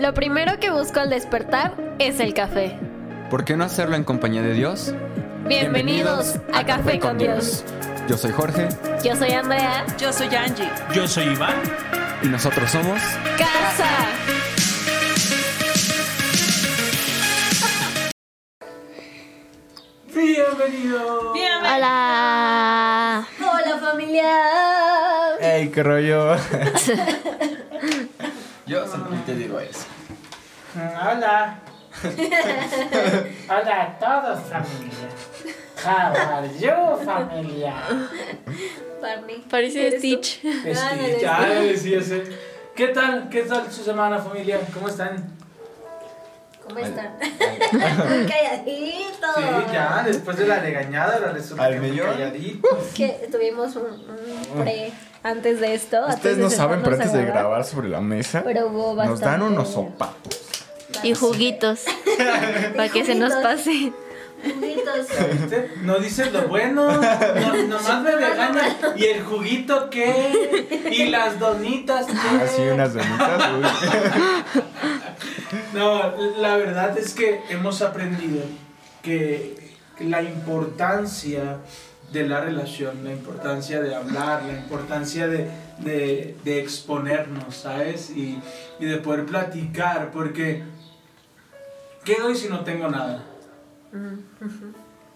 Lo primero que busco al despertar es el café. ¿Por qué no hacerlo en compañía de Dios? Bienvenidos a Café con Dios. Yo soy Jorge. Yo soy Andrea. Yo soy Angie. Yo soy Iván. Y nosotros somos... ¡Casa! ¡Bienvenidos! ¡Bienvenidos! ¡Hola! ¡Hola, familia! ¡Ey, qué rollo! Yo siempre te digo eso. Hola. Hola a todos, familia. How are you, familia? Barney. Parece Stitch. Stitch. Ay, sí, ese. ¿Qué tal? ¿Qué tal su semana, familia? ¿Cómo están? ¿Cómo están? Calladitos. Sí, ya, después de la regañada, la resurrección. Calladitos. Es que tuvimos un pre... Antes de esto, ustedes no saben, pero antes de grabar sobre la mesa, nos dan unos sopapos y juguitos para que se nos pase. Juguitos. No dices lo bueno, nomás me regañan. ¿Y el juguito qué? ¿Y las donitas qué? Así unas donitas. No, la verdad es que hemos aprendido que la importancia de la relación, la importancia de hablar, la importancia de exponernos, ¿sabes? Y de poder platicar, porque ¿qué doy si no tengo nada?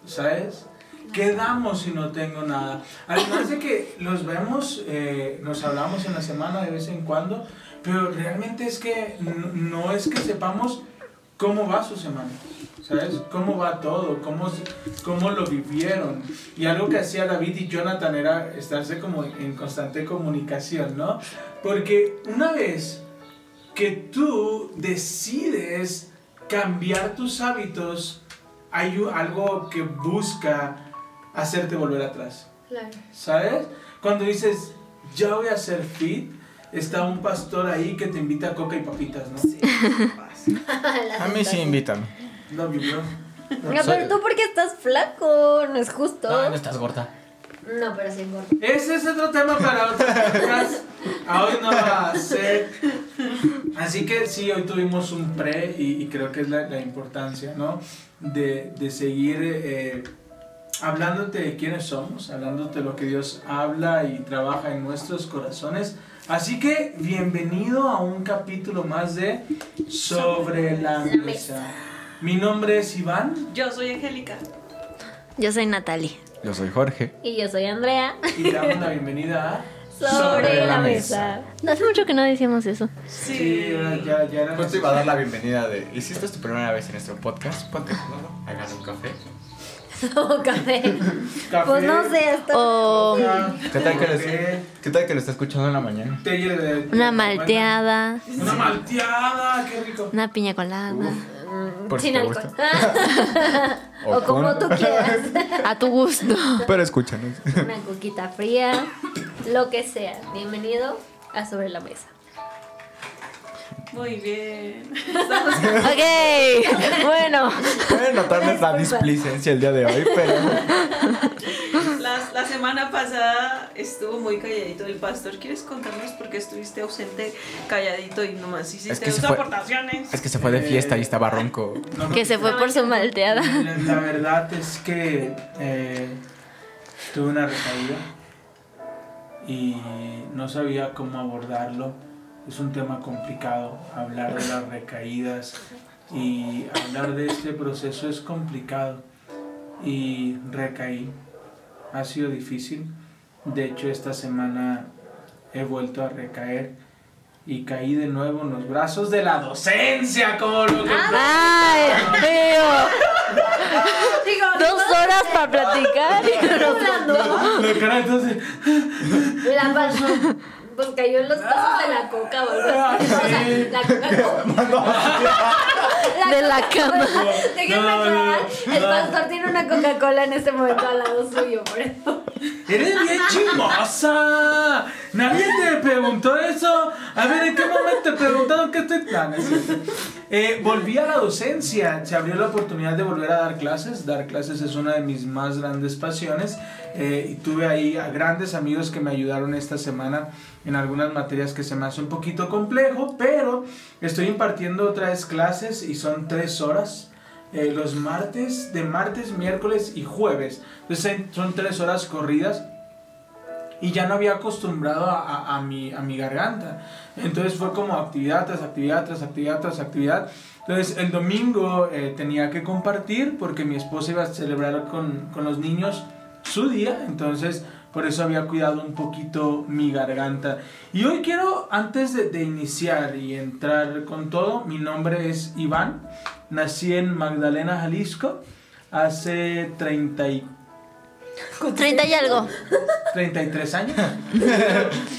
¿Sabes? ¿Qué damos si no tengo nada? Además de que los vemos, nos hablamos en la semana de vez en cuando, pero realmente es que no es que sepamos cómo va su semana, ¿sabes? Cómo va todo, cómo lo vivieron. Y algo que hacía David y Jonathan era estarse como en constante comunicación, ¿no? Porque una vez que tú decides cambiar tus hábitos, hay algo que busca hacerte volver atrás. Claro. ¿Sabes? Cuando dices, ya voy a ser fit, está un pastor ahí que te invita a coca y papitas, ¿no? Sí. A mí sí invitan. No, pero tú porque estás flaco, no es justo. No estás gorda. No, pero sí gorda. Ese es otro tema para otros podcasts. Hoy no va a ser. Así que sí, hoy tuvimos un pre y creo que es la importancia, ¿no? De seguir hablándote de quiénes somos, hablándote de lo que Dios habla y trabaja en nuestros corazones. Así que bienvenido a un capítulo más de Sobre la Mesa. Mi nombre es Iván. Yo soy Angélica. Yo soy Natalie. Yo soy Jorge. Y yo soy Andrea. Y le damos la bienvenida a Sobre la Mesa. No hace mucho que no decíamos eso. Sí, ya era. Pues te iba a dar la bienvenida de... ¿Y si esta es tu primera vez en nuestro podcast? Ponte cómodo, hagan un café. O café. Pues no sé, hasta... O... ¿Qué tal que lo está escuchando en la mañana? Una malteada. Una malteada, qué rico. Una piña colada. Sin alcohol. O como tú quieras. A tu gusto. Pero escúchanos. Una coquita fría. Lo que sea. Bienvenido a Sobre la Mesa. Muy bien. Ok, bueno. Pueden notarles la displicencia el día de hoy, pero... La semana pasada estuvo muy calladito el pastor. ¿Quieres contarnos por qué estuviste ausente, calladito y nomás hiciste tus aportaciones? Es que se fue de fiesta y estaba ronco. Que se fue por su malteada. La verdad es que tuve una recaída y no sabía cómo abordarlo. Es un tema complicado, hablar de las recaídas y hablar de este proceso es complicado. Y recaí, ha sido difícil. De hecho, esta semana he vuelto a recaer y caí de nuevo en los brazos de la docencia, como lo que... ¡Ay, tío! Digo, 2 horas para platicar y la cara entonces... La pasó. Pues cayó en los brazos de la coca, ¿verdad? Sí. O sea, la coca de la cama. Déjenme aclarar, el pastor tiene una Coca-Cola en este momento al lado suyo, por eso. ¡Eres bien chismosa! Nadie te preguntó eso. A ver, ¿en qué momento te preguntaron qué estoy tan? Volví a la docencia. Se abrió la oportunidad de volver a dar clases. Dar clases es una de mis más grandes pasiones. Y tuve ahí a grandes amigos que me ayudaron esta semana en algunas materias que se me hace un poquito complejo, pero estoy impartiendo otras clases y son 3 horas. Los martes, de martes, miércoles y jueves. Entonces son 3 horas corridas y ya no había acostumbrado a mi garganta. Entonces fue como actividad tras actividad, tras actividad, tras actividad. Entonces el domingo tenía que compartir porque mi esposa iba a celebrar con los niños su día. Entonces por eso había cuidado un poquito mi garganta. Y hoy quiero, antes de iniciar y entrar con todo, mi nombre es Iván. Nací en Magdalena, Jalisco, hace 33 años.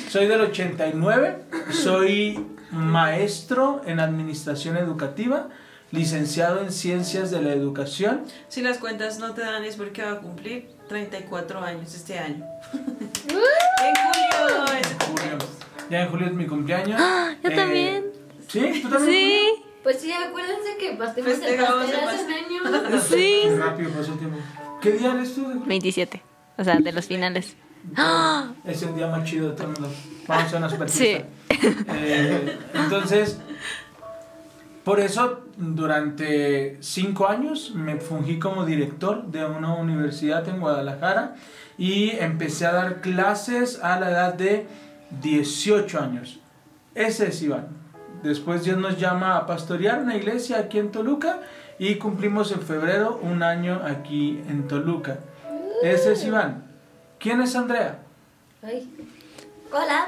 Soy del 89, soy maestro en administración educativa, licenciado en ciencias de la educación. Si las cuentas no te dan es porque va a cumplir 34 años este año. En julio. Ya en julio es mi cumpleaños. Yo también. ¿Sí? ¿Tú también? Sí. Pues sí, acuérdense que pastelamos el pastel hace un año. Sí. Qué rápido pasó el tiempo. ¿Qué día eres tú? 27, o sea, de los finales. Es el día más chido de todo el mundo. Vamos a una superfiesta. Sí. Entonces, por eso, durante 5 años me fungí como director de una universidad en Guadalajara y empecé a dar clases a la edad de 18 años. Ese es Iván. Después Dios nos llama a pastorear una iglesia aquí en Toluca y cumplimos en febrero 1 año aquí en Toluca. Ese es Iván. ¿Quién es Andrea? Ay. Hola.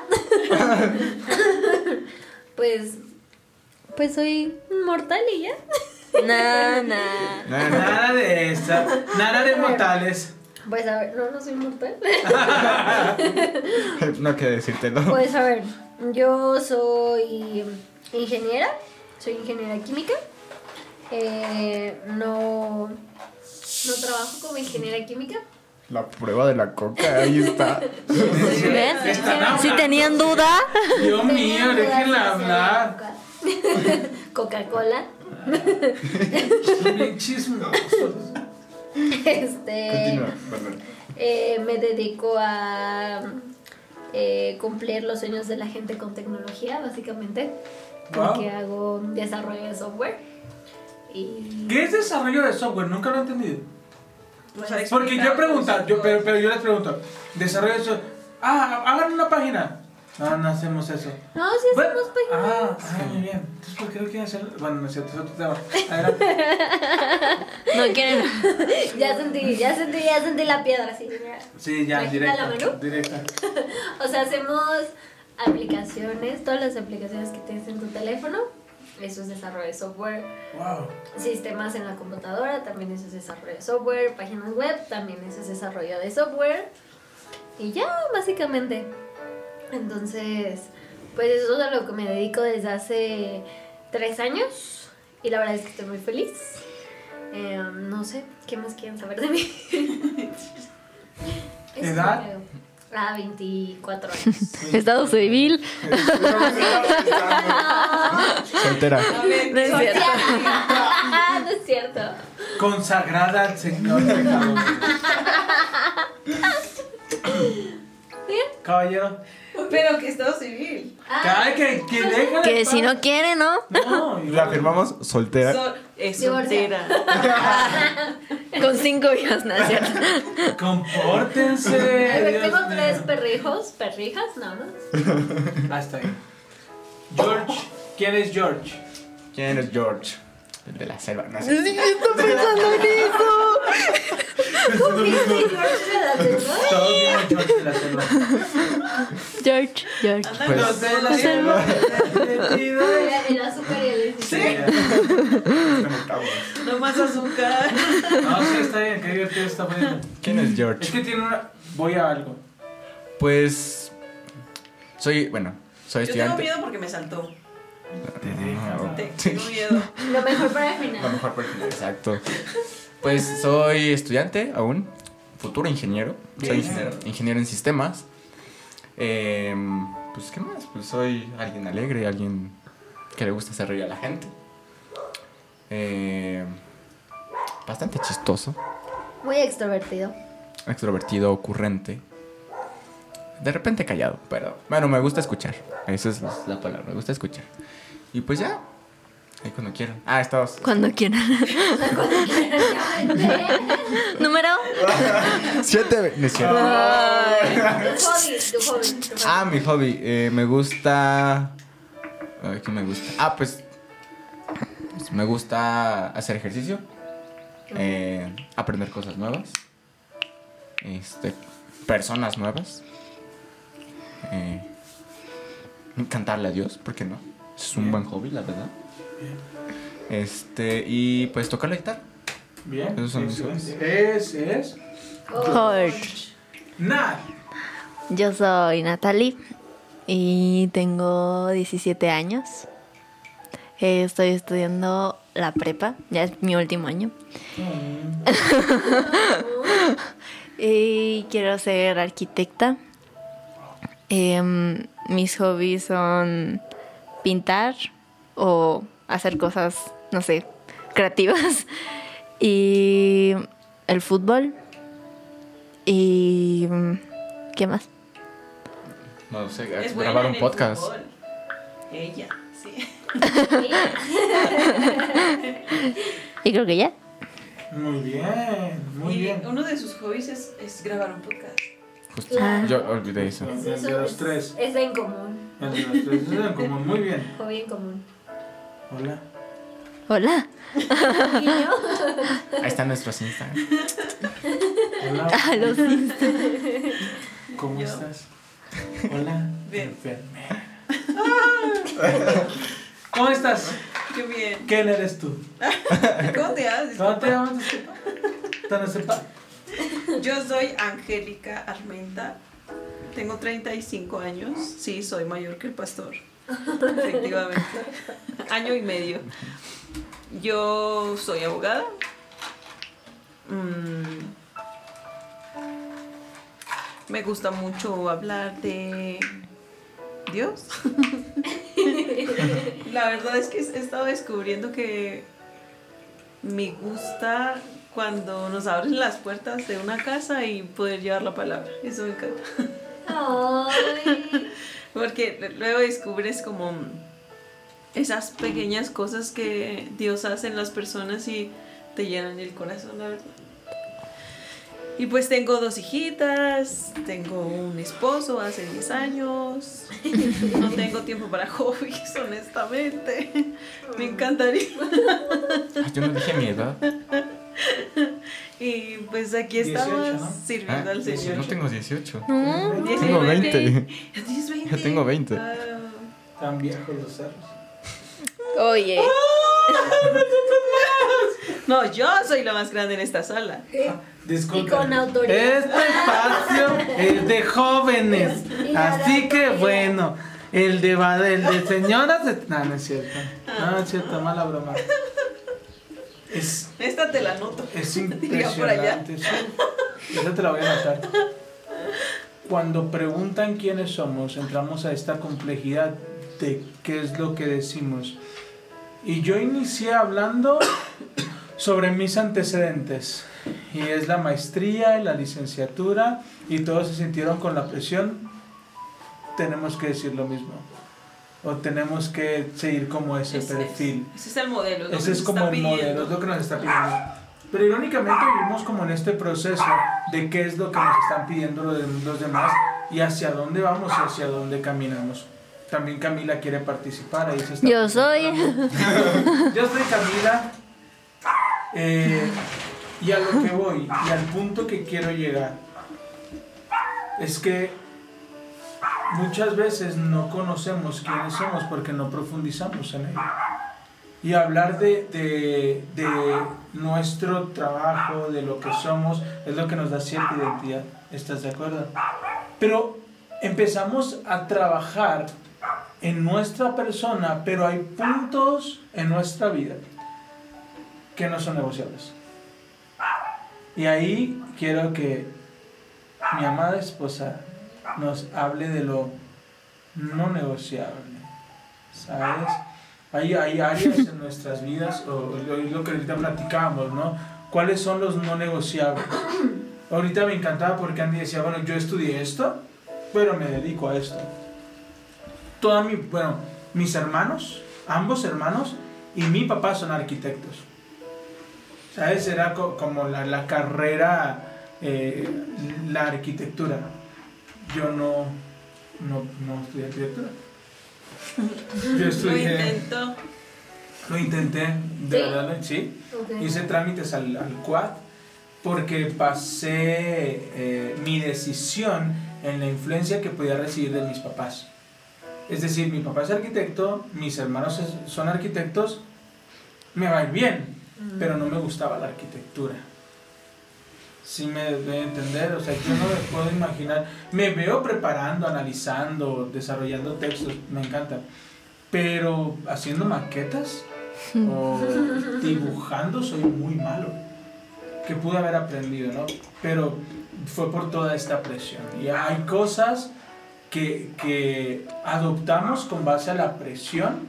Pues soy mortal y ya. Nada de eso. Nada de mortales. Pues a ver, no soy mortal. No quiero decírtelo. Pues a ver, yo soy... Soy ingeniera química. No trabajo como ingeniera química. La prueba de la coca, ahí está. ¿Ves? Si tenían duda. Dios mío, déjenla hablar. Coca-Cola. Continúa, perdón. Me dedico a cumplir los sueños de la gente con tecnología, básicamente. Porque hago desarrollo de software. Y... ¿Qué es desarrollo de software? Nunca lo he entendido. Pues porque yo pregunto, pero yo les pregunto, desarrollo de software. Ah, hagan una página. No hacemos eso. No, sí hacemos páginas. Muy bien. Entonces, ¿por qué no quieren hacer? Bueno, no es cierto, es otro tema. Adelante. No quieren. Ya sentí la piedra, sí. Sí, ya, directa. O sea, hacemos aplicaciones, todas las aplicaciones que tienes en tu teléfono, eso es desarrollo de software. Wow. Sistemas en la computadora, también eso es desarrollo de software. Páginas web, también eso es desarrollo de software. Y ya, básicamente. Entonces, pues eso es a lo que me dedico desde hace 3 años. Y la verdad es que estoy muy feliz. No sé, ¿qué más quieren saber de mí? ¿Edad? Ah, 24 años. Estado civil. Soltera. No es cierto. Consagrada al Señor. Caballero. Pero que estado civil. Que deja. Que si no quiere, ¿no? No, la firmamos soltera. Soltera. Con 5 hijas, ¿no es cierto? Compórtense. A ver, tengo 3 perrijas, nada más. Hasta ahí. George, ¿Quién es George? El de la selva, ¿no? Sí, estoy pensando en eso. George de la selva. Pues, los de la selva. El azúcar y el No más azúcar. No, sí, está bien, qué divertido está poniendo. ¿Quién es George? Es que tiene una... Voy a algo. Pues... Soy estudiante. Yo tengo miedo porque me saltó. Tengo miedo. Lo mejor para el final. Exacto. Pues soy estudiante aún futuro ingeniero. Soy ingeniero en sistemas. Pues, ¿qué más? Pues soy alguien alegre, alguien que le gusta hacer reír a la gente. Bastante chistoso. Muy extrovertido. Extrovertido, ocurrente. De repente callado, pero bueno, me gusta escuchar. Esa es la palabra, me gusta escuchar. Y pues ya, ahí cuando quieran. Ah, estamos. Cuando quieran. Cuando quieran. ¿Número? 7. No es cierto. Tu hobby. Ah, mi hobby. Me gusta... A ver, ¿qué me gusta? Ah, pues me gusta hacer ejercicio. Aprender cosas nuevas. Personas nuevas. Cantarle a Dios, ¿por qué no? Es un buen hobby, la verdad. Y pues tocar la guitarra. Bien. Esos son mis hobbies. Es Jorge. Nat. Yo soy Natalie y tengo 17 años. Estoy estudiando la prepa, ya es mi último año. Y quiero ser arquitecta. Mis hobbies son pintar o hacer cosas, no sé, creativas, y el fútbol y ¿qué más? No sé, grabar un podcast. Fútbol. Ella, sí. Y creo que ya. Muy bien, muy bien. Uno de sus hobbies es grabar un podcast. Justo. Ah. Yo olvidé eso. Entre los tres. Es en común. Entre los tres. Es en común, muy bien. Hobby en común. Hola. Hola. Ahí están nuestros Instagram. Hola. A los Instagram. ¿Cómo estás? Hola. Bien. ¿Cómo estás? Qué bien. ¿Quién eres tú? ¿Cómo te llamas? ¿Cómo te llamas? ¿Tan sepa? Yo soy Angélica Armenta, tengo 35 años, sí, soy mayor que el pastor, efectivamente, año y medio. Yo soy abogada, me gusta mucho hablar de Dios. La verdad es que he estado descubriendo que me gusta... cuando nos abren las puertas de una casa y poder llevar la palabra. Eso me encanta. Ay. Porque luego descubres como esas pequeñas cosas que Dios hace en las personas y te llenan el corazón, la verdad. Y pues tengo 2 hijitas, tengo un esposo hace 10 años. No tengo tiempo para hobbies, honestamente. Me encantaría. Yo no dije mi edad. Y pues aquí estamos 18, ¿no? Sirviendo al Señor. No tengo 18. No, tengo 20. Yo tengo 20. Tan viejos los cerros. Oye. No, yo soy la más grande en esta sala. Disculpa. Y con autoridad. Este espacio es de jóvenes. Así que bueno. El de señoras. No es cierto. No es cierto, mala broma. Esta te la anoto. Es impresionante. Sí. Esta te la voy a anotar. Cuando preguntan quiénes somos, entramos a esta complejidad de qué es lo que decimos. Y yo inicié hablando sobre mis antecedentes. Y es la maestría y la licenciatura. Y todos se sintieron con la presión. Tenemos que decir lo mismo. O tenemos que seguir como ese perfil. Ese es el modelo. Ese es como el modelo, es lo que nos está pidiendo. Pero irónicamente vivimos como en este proceso de qué es lo que nos están pidiendo los demás y hacia dónde vamos y hacia dónde caminamos. También Camila quiere participar. Ahí se está. Yo soy. Yo soy Camila. Y a lo que voy, y al punto que quiero llegar, es que... muchas veces no conocemos quiénes somos porque no profundizamos en ello. Y hablar de nuestro trabajo, de lo que somos, es lo que nos da cierta identidad. ¿Estás de acuerdo? Pero empezamos a trabajar en nuestra persona, pero hay puntos en nuestra vida que no son negociables. Y ahí quiero que mi amada esposa nos hable de lo no negociable, ¿sabes? Hay áreas en nuestras vidas, o lo que ahorita platicamos, ¿no? ¿Cuáles son los no negociables? Ahorita me encantaba porque Andy decía, bueno, yo estudié esto, pero me dedico a esto. Mis hermanos, ambos hermanos y mi papá son arquitectos. ¿Sabes? Era como la carrera, la arquitectura. Yo no estudié arquitectura. Yo estudié... Lo intenté, de verdad, sí. Okay. Hice trámites al CUAD porque pasé mi decisión en la influencia que podía recibir de mis papás. Es decir, mi papá es arquitecto, mis hermanos son arquitectos, me va a ir bien, pero no me gustaba la arquitectura. Sí me debe entender, o sea, yo no me puedo imaginar, me veo preparando, analizando, desarrollando textos, me encanta, pero haciendo maquetas o dibujando soy muy malo, que pude haber aprendido, ¿no? Pero fue por toda esta presión, y hay cosas que adoptamos con base a la presión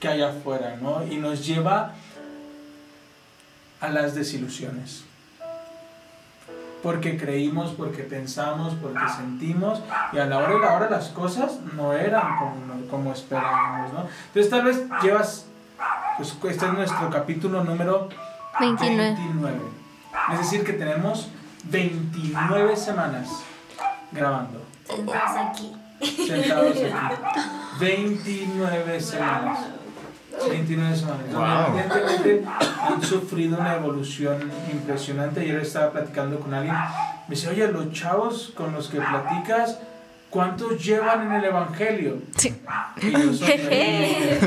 que hay afuera, ¿no? Y nos lleva a las desilusiones. Porque creímos, porque pensamos, porque sentimos, y a la hora de la hora las cosas no eran como esperábamos, ¿no? Entonces tal vez llevas, pues este es nuestro capítulo número 29. Es decir que tenemos 29 semanas grabando. Sentados aquí. 29 semanas. 29 semanas. Wow. Evidentemente han sufrido una evolución impresionante. Ayer estaba platicando con alguien. Me dice, oye, los chavos con los que platicas, ¿cuántos llevan en el evangelio? Sí. Y yo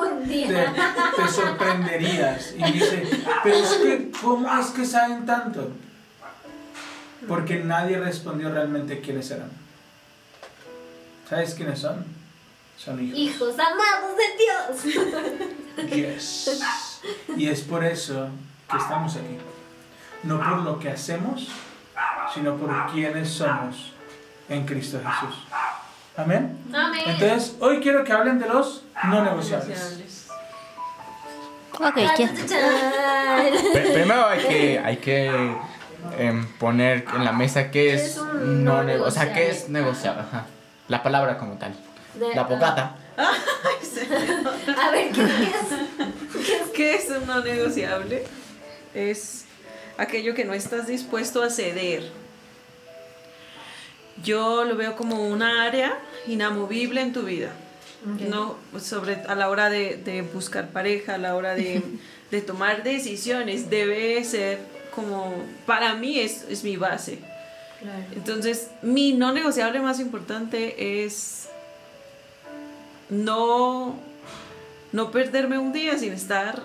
un día. Te sorprenderías. Y dice, pero es que, ¿cómo es que saben tanto? Porque nadie respondió realmente quiénes eran. ¿Sabes quiénes son? Son hijos. Hijos amados de Dios. Yes. Y es por eso que estamos aquí. No por lo que hacemos, sino por quiénes somos en Cristo Jesús. ¿Amén? Amén. Entonces, hoy quiero que hablen de los no negociables. Ok, ¿qué? Primero hay que poner en la mesa qué es no negociable, o sea, qué es negociable, ajá. La palabra como tal. La bocata. A ver, ¿qué es? ¿Qué es un no negociable? Es aquello que no estás dispuesto a ceder. Yo lo veo como una área inamovible en tu vida. Okay. No, a la hora de buscar pareja, a la hora de tomar decisiones, debe ser como, para mí es mi base. Claro. Entonces, mi no negociable más importante es no perderme un día sin estar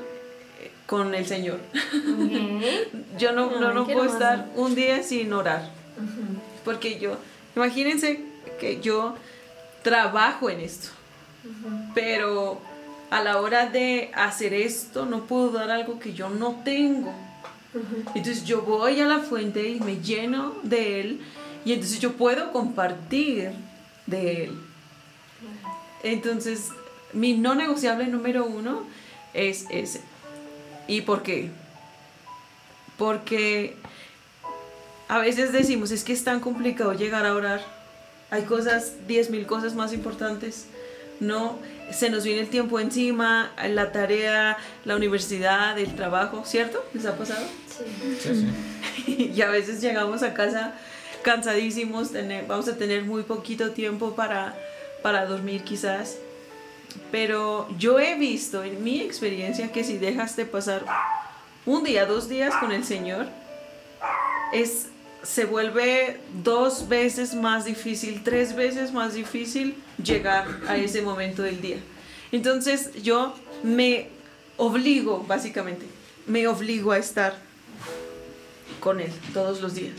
con el Señor. Okay. Yo no puedo estar un día sin orar. Uh-huh. Porque imagínense que yo trabajo en esto, uh-huh, pero a la hora de hacer esto no puedo dar algo que yo no tengo. Entonces yo voy a la fuente y me lleno de él, y entonces yo puedo compartir de él. Entonces mi no negociable número 1 es ese. ¿Y por qué? Porque a veces decimos, es que es tan complicado llegar a orar, hay 10,000 cosas más importantes, ¿no? Se nos viene el tiempo encima, la tarea, la universidad, el trabajo, ¿cierto? ¿Les ha pasado? Sí. Y a veces llegamos a casa cansadísimos, vamos a tener muy poquito tiempo para dormir quizás, pero yo he visto en mi experiencia que si dejas de pasar un día, 2 días con el Señor, se vuelve 2 veces más difícil, 3 veces más difícil llegar a ese momento del día. Entonces yo me obligo, básicamente, a estar con él todos los días.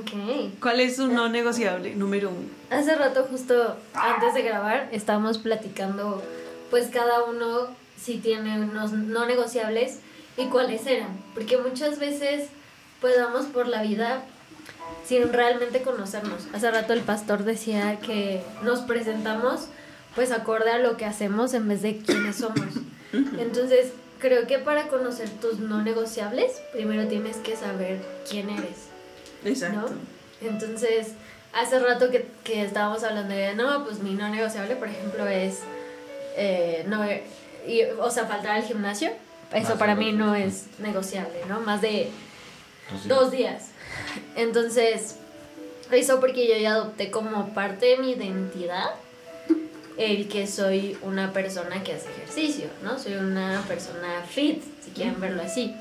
Okay. ¿Cuál es un no negociable número 1? Hace rato, justo antes de grabar, estábamos platicando, pues cada uno si tiene unos no negociables. y cuáles eran, porque muchas veces pues vamos por la vida sin realmente conocernos. Hace rato el pastor decía que nos presentamos pues acorde a lo que hacemos en vez de quiénes somos. Entonces creo que para conocer tus no negociables primero tienes que saber quién eres. Exacto, ¿no? Entonces hace rato que estábamos hablando de, no, pues mi no negociable por ejemplo es faltar al gimnasio. Eso más para mí no es negociable, ¿no? Más de 2 días. Entonces, eso porque yo ya adopté como parte de mi identidad el que soy una persona que hace ejercicio, ¿no? Soy una persona fit, si quieren verlo así.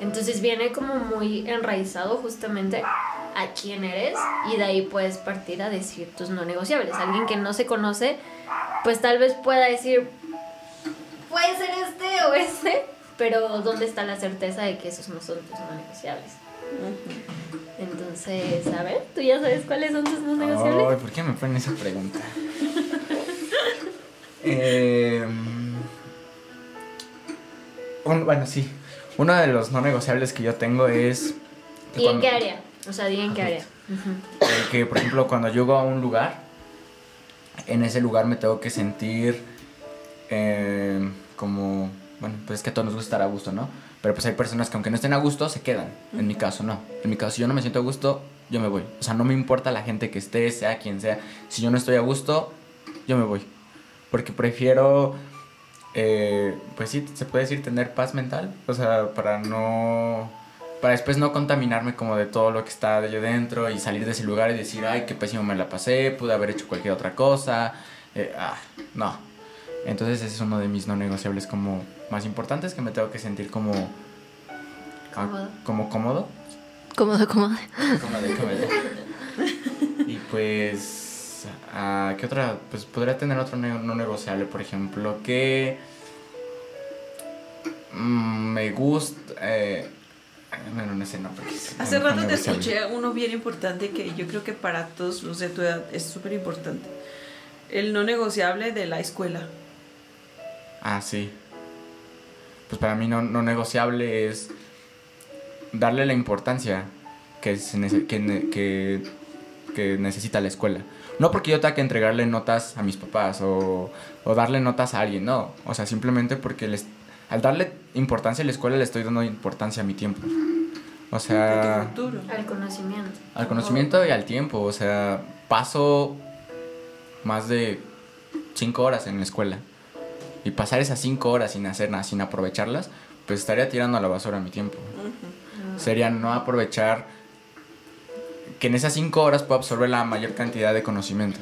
Entonces viene como muy enraizado justamente a quién eres y de ahí puedes partir a decir tus no negociables. Alguien que no se conoce, pues tal vez pueda decir, puede ser este o este, pero ¿dónde está la certeza de que esos no son tus no negociables? Entonces, a ver, ¿tú ya sabes cuáles son tus no negociables? Ay, ¿por qué me ponen esa pregunta? Sí. Uno de los no negociables que yo tengo es... ¿Y en qué área? O sea, ¿en qué área? Uh-huh. Que, por ejemplo, cuando llego a un lugar, en ese lugar me tengo que sentir como... Bueno, pues es que a todos nos gusta estar a gusto, ¿no? Pero pues hay personas que aunque no estén a gusto, se quedan. En mi caso, no. En mi caso, si yo no me siento a gusto, yo me voy. O sea, no me importa la gente que esté, sea quien sea. Si yo no estoy a gusto, yo me voy. Porque prefiero... pues sí, se puede decir tener paz mental. O sea, para después no contaminarme como de todo lo que está de yo dentro y salir de ese lugar y decir, ay, qué pésimo me la pasé, pude haber hecho cualquier otra cosa. No. Entonces ese es uno de mis no negociables como más importantes, que me tengo que sentir como cómodo. Como cómodo. Cómodo. Y pues... ¿qué otra? Pues podría tener otro no negociable, por ejemplo, que me gusta. Bueno, ese no, porque hace rato te escuché uno bien importante que yo creo que para todos los de tu edad es súper importante: el no negociable de la escuela. Ah, sí. Pues para mí no negociable es darle la importancia que necesita la escuela. No porque yo tenga que entregarle notas a mis papás o darle notas a alguien, no. O sea, simplemente porque al darle importancia a la escuela le estoy dando importancia a mi tiempo. O sea... Al conocimiento. Al conocimiento y al tiempo. O sea, paso más de 5 horas en la escuela. Y pasar esas 5 horas sin hacer nada, sin aprovecharlas, pues estaría tirando a la basura mi tiempo. Uh-huh. Sería no aprovechar... que en esas 5 horas pueda absorber la mayor cantidad de conocimiento.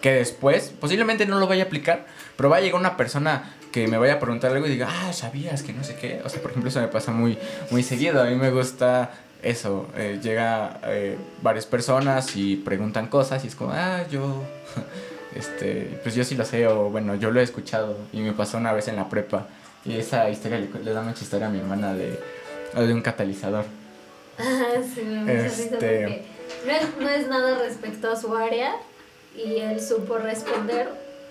Que después, posiblemente no lo vaya a aplicar, pero va a llegar una persona que me vaya a preguntar algo y diga, ¿sabías que no sé qué? O sea, por ejemplo, eso me pasa muy, muy seguido. A mí me gusta eso. Llega varias personas y preguntan cosas y es como, pues yo sí lo sé, o bueno, yo lo he escuchado. Y me pasó una vez en la prepa. Y esa historia le da mucha historia a mi hermana de un catalizador. Sí, me porque no es nada respecto a su área y él supo responder.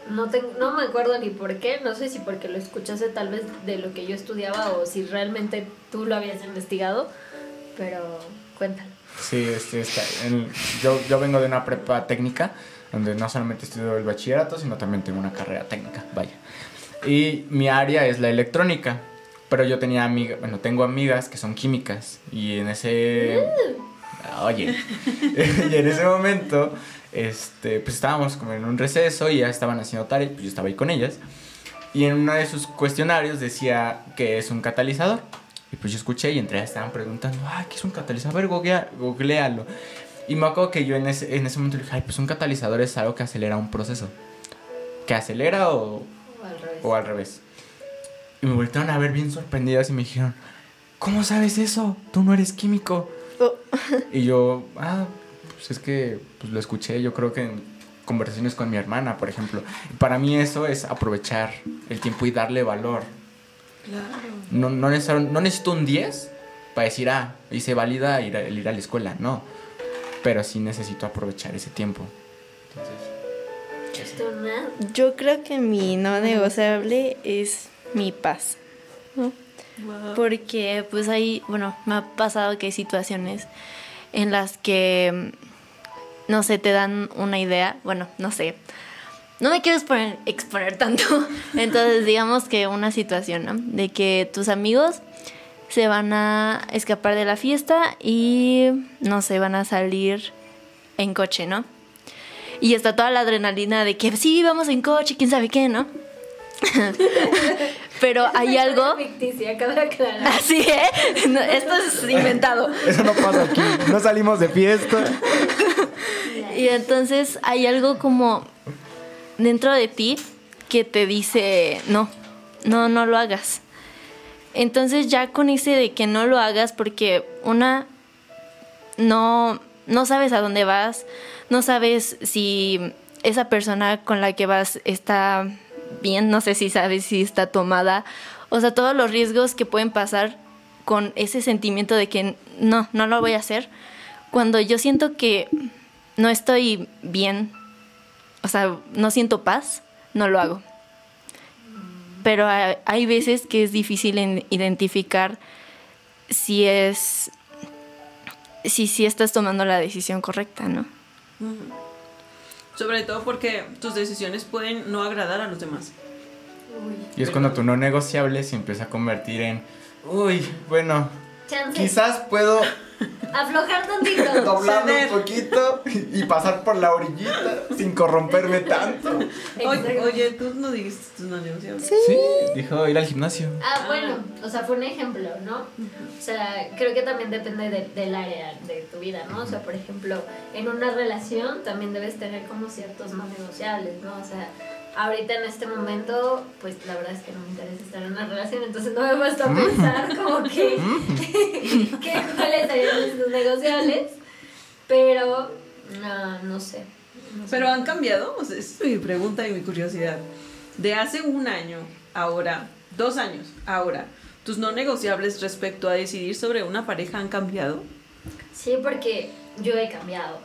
No me acuerdo ni por qué, no sé si porque lo escuchaste tal vez de lo que yo estudiaba o si realmente tú lo habías investigado, pero cuéntalo. Sí, yo vengo de una prepa técnica donde no solamente estudio el bachillerato, sino también tengo una carrera técnica, vaya. Y mi área es la electrónica. Pero yo tengo amigas que son químicas. Y en ese... Oye. Y en ese momento, pues estábamos como en un receso y ya estaban haciendo tareas, pues yo estaba ahí con ellas. Y en uno de sus cuestionarios decía que es un catalizador. Y pues yo escuché y entre ellas estaban preguntando, ¿qué es un catalizador? A ver, googlealo. Y me acuerdo que yo en ese momento dije, pues un catalizador es algo que acelera un proceso. ¿Que acelera o al revés? Y me voltearon a ver bien sorprendidas y me dijeron, ¿cómo sabes eso? Tú no eres químico. Oh. Y yo, pues es que pues lo escuché, yo creo que en conversaciones con mi hermana, por ejemplo. Para mí eso es aprovechar el tiempo y darle valor. Claro. No necesito un 10 para decir, hice válida el ir a la escuela, no. Pero sí necesito aprovechar ese tiempo. Entonces, yo creo que mi no negociable es... mi paz, ¿no? Wow. Porque pues ahí, bueno, me ha pasado que hay situaciones en las que, no sé, te dan una idea, bueno, no sé, no me quiero exponer tanto. Entonces, digamos que una situación, ¿no? De que tus amigos se van a escapar de la fiesta y, no sé, van a salir en coche, ¿no? Y está toda la adrenalina de que sí, vamos en coche, quién sabe qué, ¿no? Pero hay algo ficticia, acabo de aclarar. Así, ¿eh? No, esto es inventado. Eso no pasa aquí, no salimos de fiesta. Y entonces hay algo como dentro de ti que te dice no lo hagas. Entonces ya con ese de que no lo hagas, porque una, no sabes a dónde vas, no sabes si esa persona con la que vas está bien, no sé si sabes si está tomada, o sea, todos los riesgos que pueden pasar con ese sentimiento de que no lo voy a hacer. Cuando yo siento que no estoy bien, o sea, no siento paz, no lo hago. Pero hay veces que es difícil identificar si estás tomando la decisión correcta, ¿no? Sobre todo porque tus decisiones pueden no agradar a los demás. Y es cuando tu no negociable se empieza a convertir en, bueno, chance. Quizás puedo aflojar tantito, doblarlo un poquito y pasar por la orillita sin corromperme tanto. Oye, tú no dijiste tus no negociables. Sí, dijo ir al gimnasio. Bueno, o sea, fue un ejemplo, ¿no? O sea, creo que también depende del área de tu vida, ¿no? O sea, por ejemplo, en una relación también debes tener como ciertos no negociables, ¿no? O sea, ahorita en este momento, pues la verdad es que no me interesa estar en una relación, entonces no me basta pensar como que cuáles serían los negociables, pero no sé. ¿Pero han cambiado? O sea, esa es mi pregunta y mi curiosidad. De hace un año, ahora, 2 años, ahora, ¿tus no negociables respecto a decidir sobre una pareja han cambiado? Sí, porque yo he cambiado.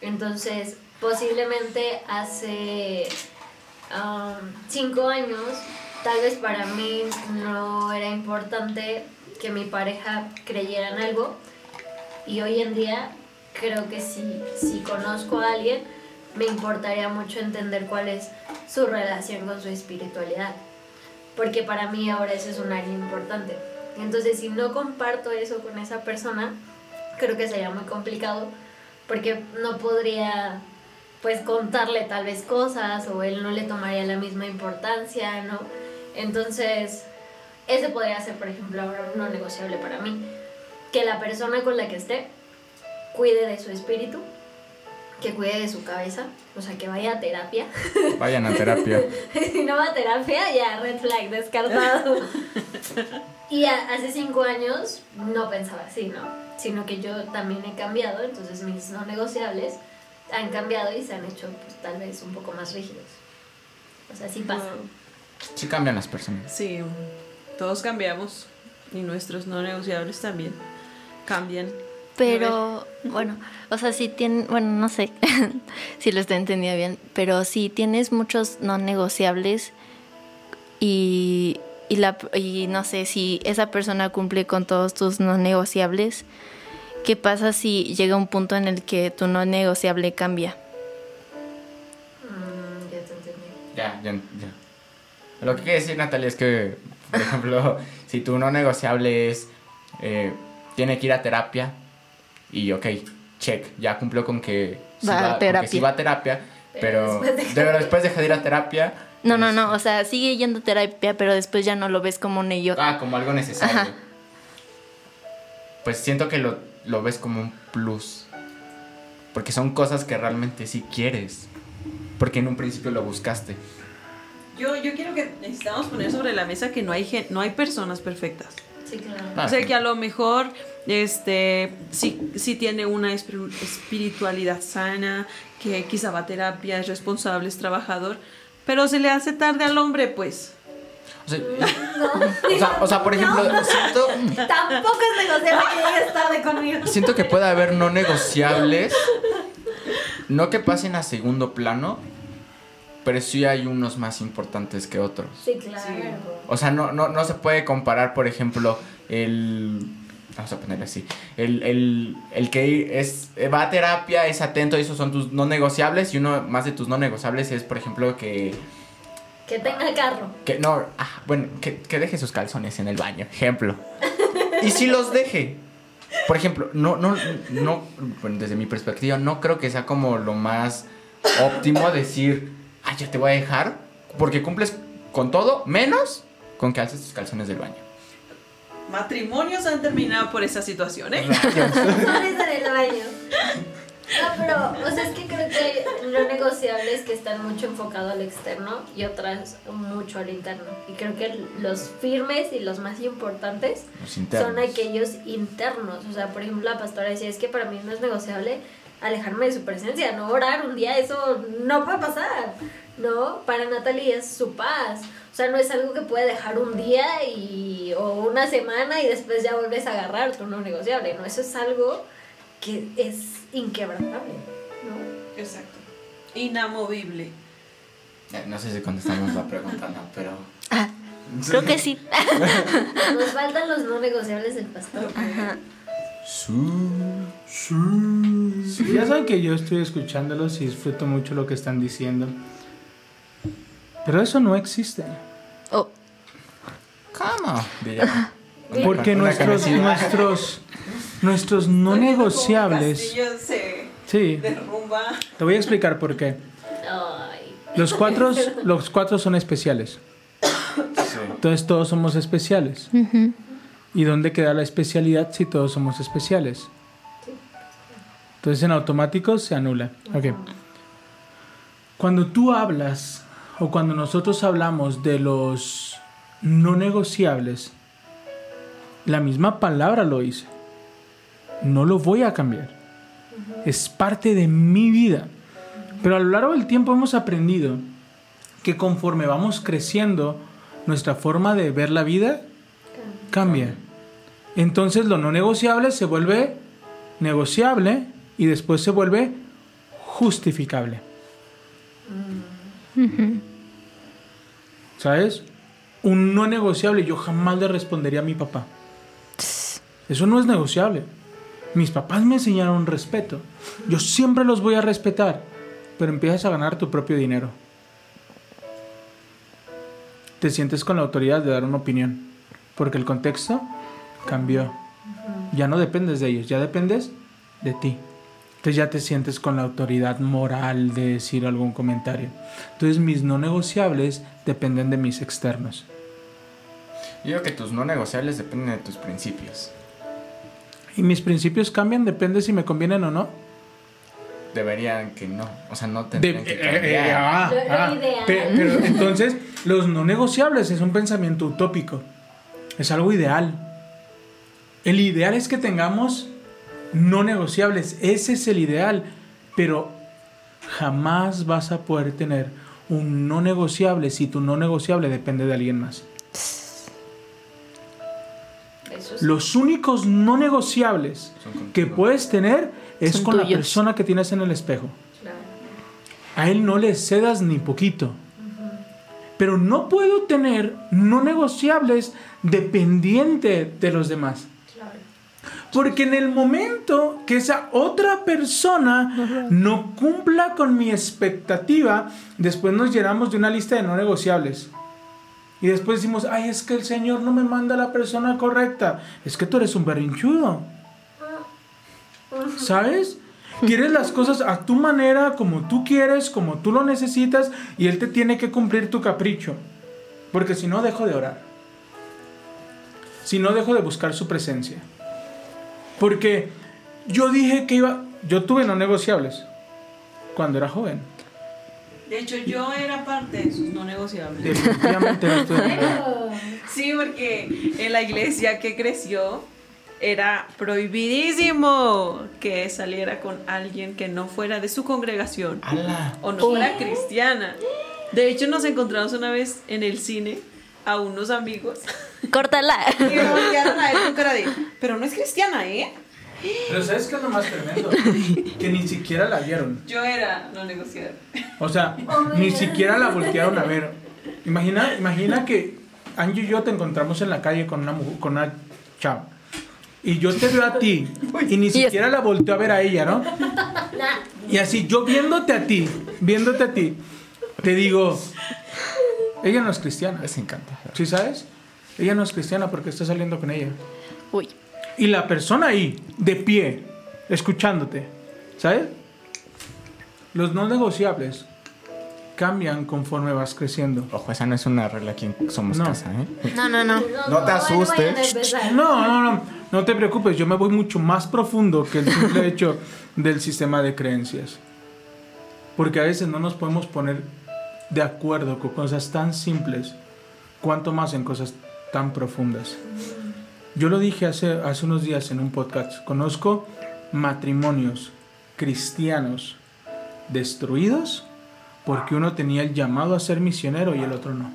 Entonces, posiblemente hace 5 años, tal vez para mí no era importante que mi pareja creyera en algo, y hoy en día creo que si conozco a alguien me importaría mucho entender cuál es su relación con su espiritualidad, porque para mí ahora eso es un área importante. Entonces, si no comparto eso con esa persona, creo que sería muy complicado, porque no podría pues contarle tal vez cosas, o él no le tomaría la misma importancia, ¿no? Entonces, ese podría ser, por ejemplo, ahora un no negociable para mí. Que la persona con la que esté cuide de su espíritu, que cuide de su cabeza, o sea, que vaya a terapia. Vayan a terapia. Si no va a terapia, ya, red flag, descartado. Y hace 5 años no pensaba así, ¿no? Sino que yo también he cambiado, entonces mis no negociables han cambiado y se han hecho, pues, tal vez un poco más rígidos. O sea, sí pasa. Sí cambian las personas. Sí, todos cambiamos, y nuestros no negociables también cambian. Pero, bueno, o sea, si tienen, bueno, no sé si lo estoy entendiendo bien, pero si tienes muchos no negociables y no sé, si esa persona cumple con todos tus no negociables, ¿qué pasa si llega un punto en el que tu no negociable cambia? Ya te entendí. Ya. Lo que quiere decir, Natalia, es que, por ejemplo, si tu no negociable es, tiene que ir a terapia, y ok, check, ya cumplió con que sí va a terapia, pero después deja de ir a terapia. No, o sea, sigue yendo a terapia, pero después ya no lo ves como un ello. Como algo necesario. Ajá. Pues siento que lo ves como un plus, porque son cosas que realmente sí quieres, porque en un principio lo buscaste. Yo quiero que necesitamos poner sobre la mesa que no hay personas perfectas. Sí, claro. O sea, que a lo mejor sí tiene una espiritualidad sana, que quizá va a terapia, es responsable, es trabajador, pero se le hace tarde al hombre, pues. O sea, por ejemplo, siento... Tampoco es negociable que llegues tarde conmigo. Siento que puede haber no negociables, no que pasen a segundo plano, pero sí hay unos más importantes que otros. Sí, claro. Sí. O sea, no se puede comparar, por ejemplo, el... vamos a ponerlo así, el que es, va a terapia, es atento, esos son tus no negociables, y uno más de tus no negociables es, por ejemplo, que tenga carro, que no, bueno, que deje sus calzones en el baño, ejemplo. Y si los deje, por ejemplo, no, bueno, desde mi perspectiva no creo que sea como lo más óptimo decir, ay, yo te voy a dejar porque cumples con todo menos con que alces tus calzones del baño. Matrimonios han terminado por esa situación, ¿eh? Calzones en el baño. No, pero, o sea, es que creo que hay no negociables que están mucho enfocados al externo y otras mucho al interno. Y creo que los firmes y los más importantes son aquellos internos. O sea, por ejemplo, la pastora decía, es que para mí no es negociable alejarme de su presencia, no orar un día, eso no puede pasar, ¿no? Para Natalie es su paz. O sea, no es algo que puede dejar un día y, o una semana y después ya vuelves a agarrar tu no negociable, ¿no? Eso es algo que es inquebrantable, ¿no? Exacto. Inamovible. No sé si contestamos la pregunta, no, pero... Ah, creo que sí. Nos faltan los no negociables del pastor. Ajá. Sí. Ya saben que yo estoy escuchándolos y disfruto mucho lo que están diciendo. Pero eso no existe. Oh. ¿Cómo? Porque nuestros no negociables. Sí. Te voy a explicar por qué. Los cuatro son especiales. Entonces todos somos especiales. Uh-huh. ¿Y dónde queda la especialidad si todos somos especiales? Entonces en automático se anula. Okay. Cuando tú hablas o cuando nosotros hablamos de los no negociables, la misma palabra lo dice. No lo voy a cambiar. Es parte de mi vida. Pero a lo largo del tiempo hemos aprendido que conforme vamos creciendo, nuestra forma de ver la vida cambia. Entonces lo no negociable se vuelve negociable y después se vuelve justificable. Uh-huh. ¿Sabes? Un no negociable, yo jamás le respondería a mi papá. Eso no es negociable. Mis papás me enseñaron respeto. Yo siempre los voy a respetar. Pero empiezas a ganar tu propio dinero. Te sientes con la autoridad de dar una opinión. Porque el contexto cambió. Ya no dependes de ellos, ya dependes de ti. Entonces ya te sientes con la autoridad moral de decir algún comentario. Entonces mis no negociables dependen de mis externos. Yo creo que tus no negociables dependen de tus principios. ¿Y mis principios cambian? ¿Depende si me convienen o no? Deberían que no. O sea, no tendrían que cambiar. Pero entonces los no negociables es un pensamiento utópico. Es algo ideal. El ideal es que tengamos no negociables. Ese es el ideal. Pero jamás vas a poder tener un no negociable si tu no negociable depende de alguien más. Los únicos no negociables que puedes tener es con la persona que tienes en el espejo. A él no le cedas ni poquito. Pero no puedo tener no negociables dependiente de los demás. Claro. Porque en el momento que esa otra persona no cumpla con mi expectativa, después nos llenamos de una lista de no negociables. Y después decimos, ay, es que el Señor no me manda a la persona correcta. Es que tú eres un berrinchudo. ¿Sabes? Quieres las cosas a tu manera, como tú quieres, como tú lo necesitas, y Él te tiene que cumplir tu capricho. Porque si no, dejo de orar. Si no, dejo de buscar su presencia. Porque yo dije que iba... Yo tuve no negociables cuando era joven. De hecho, yo era parte de sus no negociables. Definitivamente no estoy de acuerdo. Sí, porque en la iglesia que creció... Era prohibidísimo que saliera con alguien que no fuera de su congregación. ¡Ala! O no fuera cristiana. De hecho, nos encontramos una vez en el cine a unos amigos. ¡Córtala! Y nos voltearon a él con cara de, pero no es cristiana, ¿eh? Pero ¿sabes qué es lo más tremendo? Que ni siquiera la vieron. Yo era no negociable. O sea, ni siquiera la voltearon a ver. Imagina que Angie y yo te encontramos en la calle con una chava. Y yo te veo a ti. Y ni siquiera la volteo a ver a ella, ¿no? Y así, yo viéndote a ti, te digo, ella no es cristiana. Les encanta. ¿Sí sabes? Ella no es cristiana porque está saliendo con ella. Uy. Y la persona ahí, de pie, escuchándote, ¿sabes? Los no negociables cambian conforme vas creciendo. Ojo, esa no es una regla aquí en Somos Casa, ¿eh? No. No te asustes. No te preocupes, yo me voy mucho más profundo que el simple hecho del sistema de creencias. Porque a veces no nos podemos poner de acuerdo con cosas tan simples, cuanto más en cosas tan profundas. Yo lo dije hace unos días en un podcast. Conozco matrimonios cristianos destruidos porque uno tenía el llamado a ser misionero y el otro no.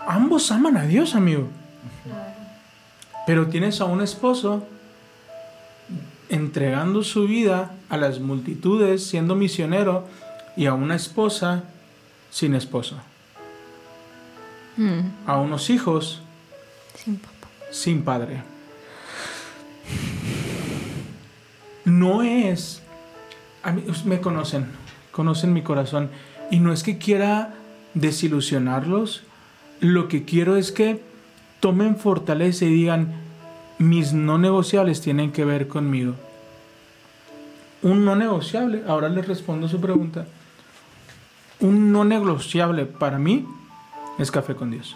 Ambos aman a Dios, amigo. Pero tienes a un esposo entregando su vida a las multitudes, siendo misionero, y a una esposa sin esposo. A unos hijos sin papá, sin padre. No es... A mí, me conocen mi corazón, y no es que quiera desilusionarlos. Lo que quiero es que tomen fortaleza y digan, mis no negociables tienen que ver conmigo. Un no negociable, ahora les respondo su pregunta, un no negociable para mí es café con Dios.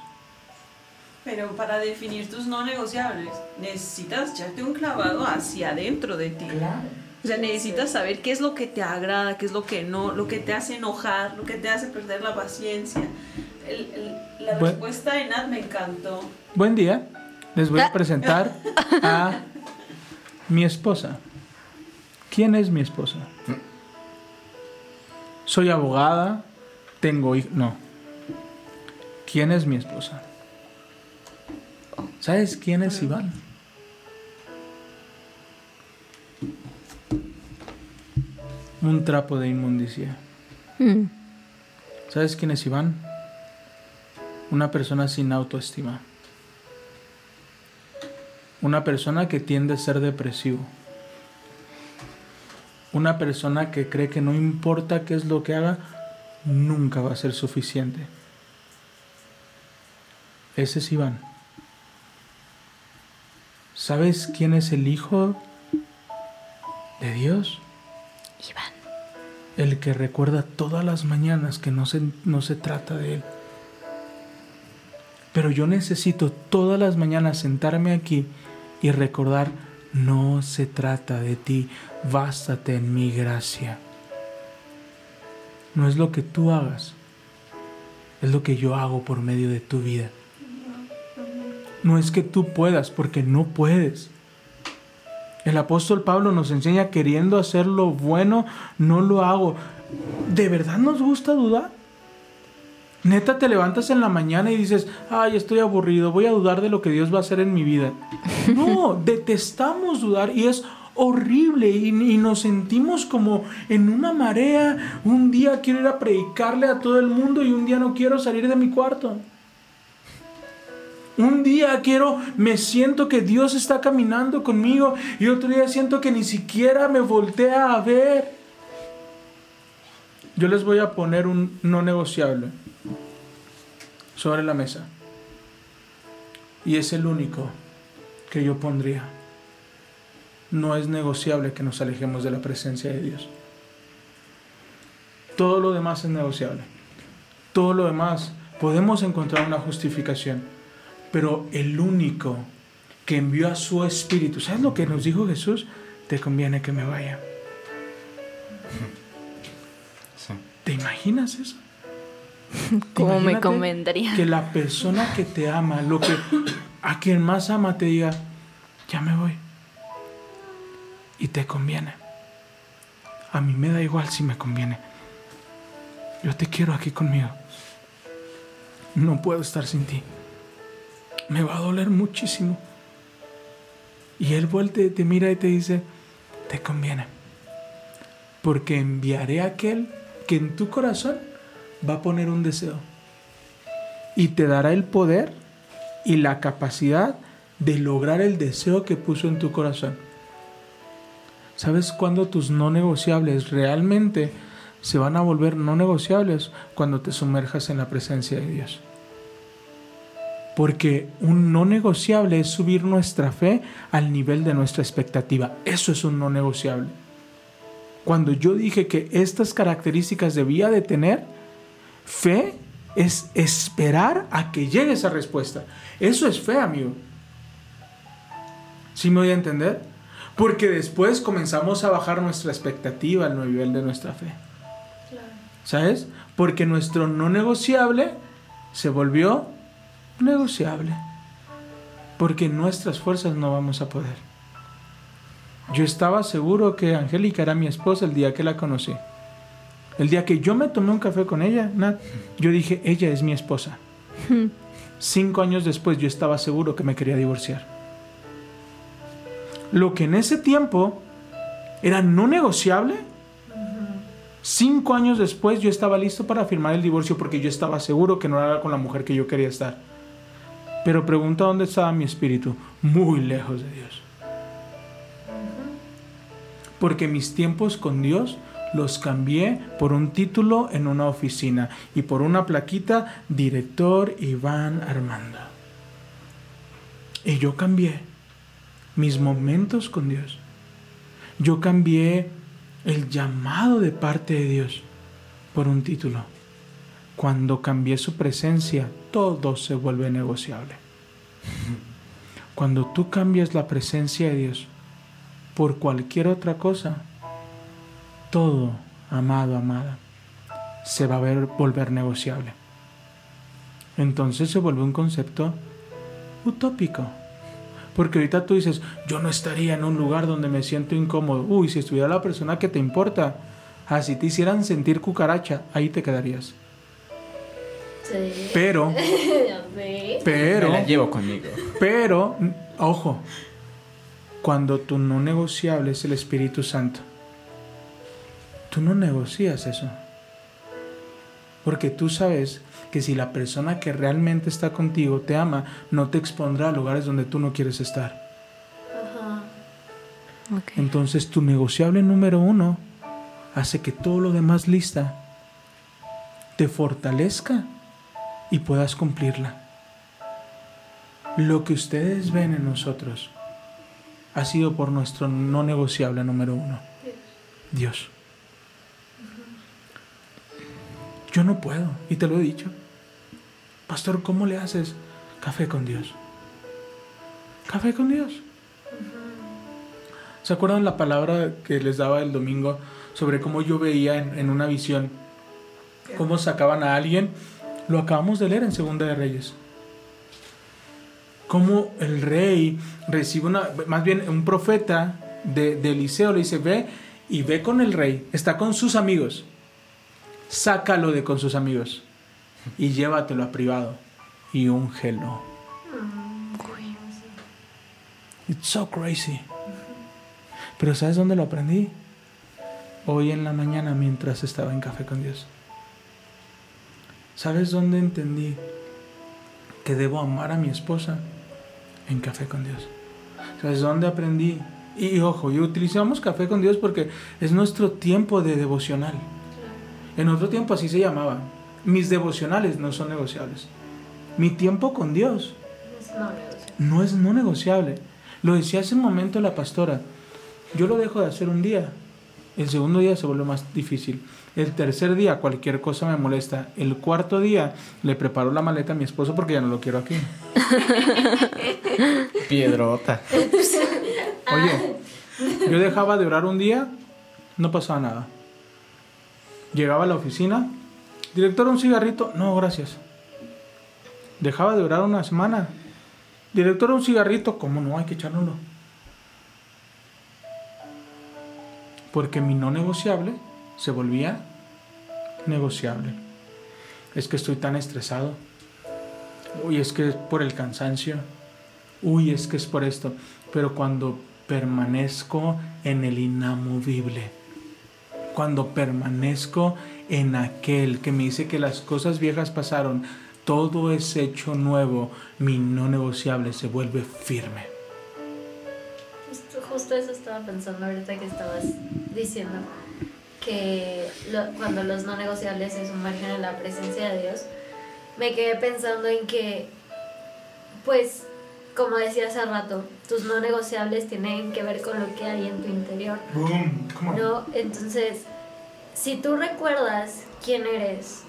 Pero para definir tus no negociables, necesitas echarte un clavado hacia adentro de ti. Claro. O sea, necesitas saber qué es lo que te agrada, qué es lo que no, lo que te hace enojar, lo que te hace perder la paciencia. La respuesta de Nat me encantó. Buen día, les voy a presentar a mi esposa. ¿Quién es mi esposa? Soy abogada, tengo hijos. No. ¿Quién es mi esposa? ¿Sabes quién es Iván? Un trapo de inmundicia. ¿Sabes quién es Iván? Una persona sin autoestima. Una persona que tiende a ser depresivo. Una persona que cree que no importa qué es lo que haga, nunca va a ser suficiente. Ese es Iván. ¿Sabes quién es el Hijo de Dios? Iván. El que recuerda todas las mañanas que no se trata de él. Pero yo necesito todas las mañanas sentarme aquí y recordar, no se trata de ti, bástate en mi gracia. No es lo que tú hagas, es lo que yo hago por medio de tu vida. No es que tú puedas, porque no puedes. El apóstol Pablo nos enseña, queriendo hacer lo bueno, no lo hago. ¿De verdad nos gusta dudar? Neta, te levantas en la mañana y dices, ay, estoy aburrido, voy a dudar de lo que Dios va a hacer en mi vida. No, detestamos dudar y es horrible y nos sentimos como en una marea. Un día quiero ir a predicarle a todo el mundo y un día no quiero salir de mi cuarto. Un día me siento que Dios está caminando conmigo y otro día siento que ni siquiera me voltea a ver. Yo les voy a poner un no negociable sobre la mesa. Y es el único que yo pondría. No es negociable que nos alejemos de la presencia de Dios. Todo lo demás es negociable. Todo lo demás podemos encontrar una justificación. Pero el único que envió a su Espíritu, ¿sabes lo que nos dijo Jesús? Te conviene que me vaya. Sí. ¿Te imaginas eso? ¿Cómo me convendría? Que la persona que te ama, a quien más ama, te diga, ya me voy. Y te conviene. A mí me da igual si me conviene. Yo te quiero aquí conmigo. No puedo estar sin ti. me va a doler muchísimo. Y él vuelve, te mira y te dice, te conviene, porque enviaré a aquel que en tu corazón va a poner un deseo y te dará el poder y la capacidad de lograr el deseo que puso en tu corazón. ¿Sabes cuándo tus no negociables realmente se van a volver no negociables? Cuando te sumerjas en la presencia de Dios. Porque un no negociable es subir nuestra fe al nivel de nuestra expectativa. Eso es un no negociable. Cuando yo dije que estas características debía de tener, fe es esperar a que llegue esa respuesta. Eso es fe, amigo. ¿Sí me voy a entender? Porque después comenzamos a bajar nuestra expectativa al nivel de nuestra fe. Claro. ¿Sabes? Porque nuestro no negociable se volvió negociable, porque nuestras fuerzas no vamos a poder. Yo estaba seguro que Angélica era mi esposa el día que la conocí. El día que yo me tomé un café con ella, Nat, yo dije, ella es mi esposa. 5 años después yo estaba seguro que me quería divorciar. Lo que en ese tiempo era no negociable, 5 años después yo estaba listo para firmar el divorcio, porque yo estaba seguro que no era con la mujer que yo quería estar. Pero pregunta dónde estaba mi espíritu. Muy lejos de Dios. Porque mis tiempos con Dios los cambié por un título en una oficina y por una plaquita, director Iván Armando. Y yo cambié mis momentos con Dios. Yo cambié el llamado de parte de Dios por un título. Cuando cambié su presencia, todo se vuelve negociable. Cuando tú cambias la presencia de Dios por cualquier otra cosa, todo, amado, amada, se va a volver negociable. Entonces se vuelve un concepto utópico. Porque ahorita tú dices, yo no estaría en un lugar donde me siento incómodo. Uy, si estuviera la persona que te importa, así te hicieran sentir cucaracha, ahí te quedarías. Sí. Pero me la llevo conmigo. Pero, ojo, cuando tu no negociable es el Espíritu Santo, tú no negocias eso. Porque tú sabes que si la persona que realmente está contigo te ama, no te expondrá a lugares donde tú no quieres estar. Uh-huh. Okay. Entonces tu negociable número 1 hace que todo lo demás lista te fortalezca y puedas cumplirla. Lo que ustedes ven en nosotros ha sido por nuestro no negociable número 1. Dios. Yo no puedo, y te lo he dicho. Pastor, ¿cómo le haces? Café con Dios. Café con Dios. ¿Se acuerdan la palabra que les daba el domingo sobre cómo yo veía en una visión cómo sacaban a alguien? Lo acabamos de leer en Segunda de Reyes. Cómo el rey recibe un profeta de Eliseo, le dice, ve con el rey, está con sus amigos. Sácalo de con sus amigos y llévatelo a privado y úngelo. It's so crazy. Pero ¿sabes dónde lo aprendí? Hoy en la mañana mientras estaba en Café con Dios. ¿Sabes dónde entendí que debo amar a mi esposa? En Café con Dios. ¿Sabes dónde aprendí? Y ojo, y utilizamos Café con Dios porque es nuestro tiempo de devocional. En otro tiempo así se llamaba. Mis devocionales no son negociables. Mi tiempo con Dios no es no negociable. Lo decía hace un momento la pastora. Yo lo dejo de hacer un día. El segundo día se vuelve más difícil. El tercer día cualquier cosa me molesta. El cuarto día le preparo la maleta a mi esposo porque ya no lo quiero aquí. Piedrota. Oye, yo dejaba de orar un día, no pasaba nada. Llegaba a la oficina, director, un cigarrito, no, gracias. Dejaba de orar una semana, director, un cigarrito, ¿cómo no? Hay que echárnoslo. Porque mi no negociable se volvía negociable. Es que estoy tan estresado, uy, es que es por el cansancio, uy, es que es por esto. Pero cuando permanezco en el inamovible, cuando permanezco en aquel que me dice que las cosas viejas pasaron, todo es hecho nuevo, mi no negociable se vuelve firme. Justo eso estaba pensando ahorita que estabas diciendo, que cuando los no negociables se sumergen en la presencia de Dios, me quedé pensando en que, pues, como decía hace rato, tus no negociables tienen que ver con lo que hay en tu interior, ¿no? Entonces, si tú recuerdas quién eres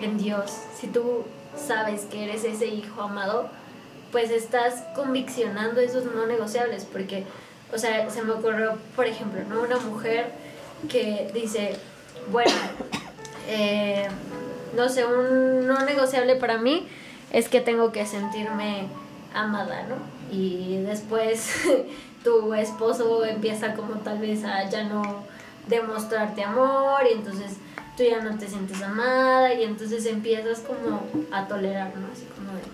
en Dios, si tú sabes que eres ese hijo amado, pues estás conviccionando esos no negociables, porque, o sea, se me ocurrió, por ejemplo, ¿no? Una mujer que dice, bueno, no sé, un no negociable para mí es que tengo que sentirme amada, ¿no? Y después tu esposo empieza como tal vez a ya no demostrarte amor, y entonces tú ya no te sientes amada, y entonces empiezas como a tolerar, ¿no? Así como de,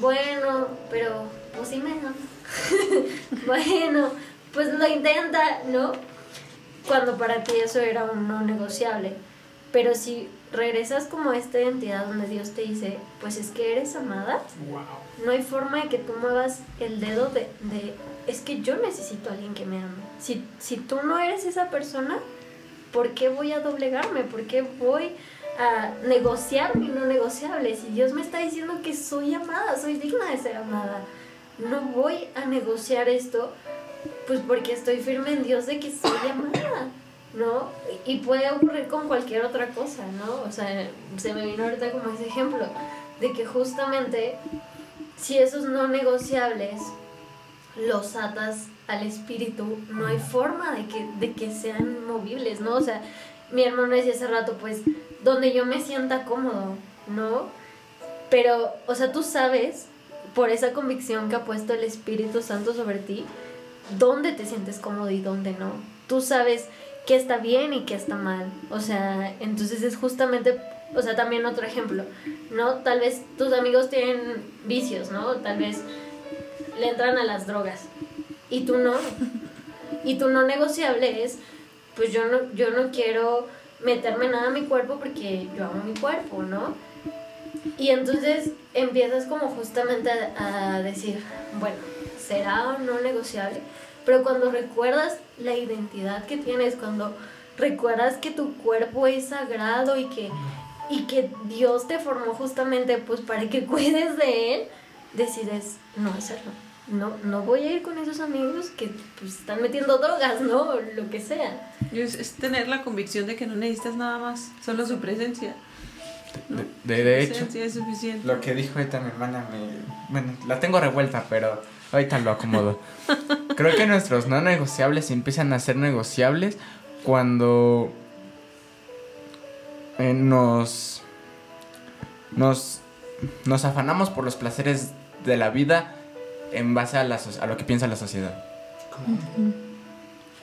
bueno, pero pues sí me ama. Bueno, pues lo intenta, ¿no? Cuando para ti eso era un no negociable. Pero si regresas como a esta identidad donde Dios te dice, pues es que eres amada, wow, no hay forma de que tú muevas el dedo de es que yo necesito a alguien que me ame. Si tú no eres esa persona, ¿por qué voy a doblegarme? ¿Por qué voy a negociar mi no negociable? Si Dios me está diciendo que soy amada, soy digna de ser amada, no voy a negociar esto, pues porque estoy firme en Dios de que soy amada, ¿no? Y puede ocurrir con cualquier otra cosa, ¿no? O sea, se me vino ahorita como ese ejemplo de que justamente si esos no negociables los atas al espíritu, no hay forma de que sean movibles, ¿no? O sea, mi hermano decía hace rato, pues, donde yo me sienta cómodo, ¿no? Pero, o sea, tú sabes, por esa convicción que ha puesto el Espíritu Santo sobre ti, dónde te sientes cómodo y dónde no. Tú sabes qué está bien y qué está mal. O sea, entonces es justamente, o sea, también otro ejemplo, ¿no? Tal vez tus amigos tienen vicios, ¿no? Tal vez le entran a las drogas y tú no. Y tu no negociable es, pues yo no quiero meterme nada a mi cuerpo porque yo amo mi cuerpo, ¿no? Y entonces empiezas como justamente a decir, bueno, será o no negociable, pero cuando recuerdas la identidad que tienes, cuando recuerdas que tu cuerpo es sagrado y que Dios te formó justamente pues para que cuides de él, decides no hacerlo. No voy a ir con esos amigos que pues están metiendo drogas, ¿no? Lo que sea. Es tener la convicción de que no necesitas nada más, solo su presencia, ¿no? De hecho, es suficiente. Lo que dijo ahorita mi hermana, bueno, la tengo revuelta, pero ahorita lo acomodo. Creo que nuestros no negociables empiezan a ser negociables cuando nos afanamos por los placeres de la vida en base a lo que piensa la sociedad. ¿Cómo?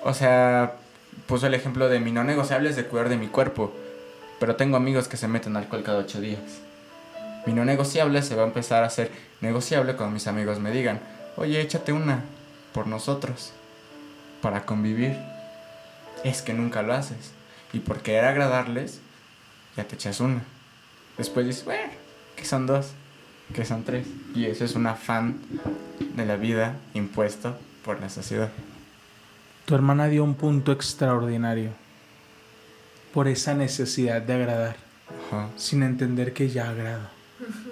O sea, puso el ejemplo de mi no negociable es de cuidar de mi cuerpo, pero tengo amigos que se meten alcohol cada 8 días. Mi no negociable se va a empezar a ser negociable cuando mis amigos me digan, oye, échate una por nosotros, para convivir. Es que nunca lo haces, y por querer agradarles ya te echas una. Después dices, bueno, que son 2, que son 3, y eso es un afán de la vida impuesto por la sociedad. Tu hermana dio un punto extraordinario por esa necesidad de agradar, ajá, sin entender que ya agrado. Uh-huh.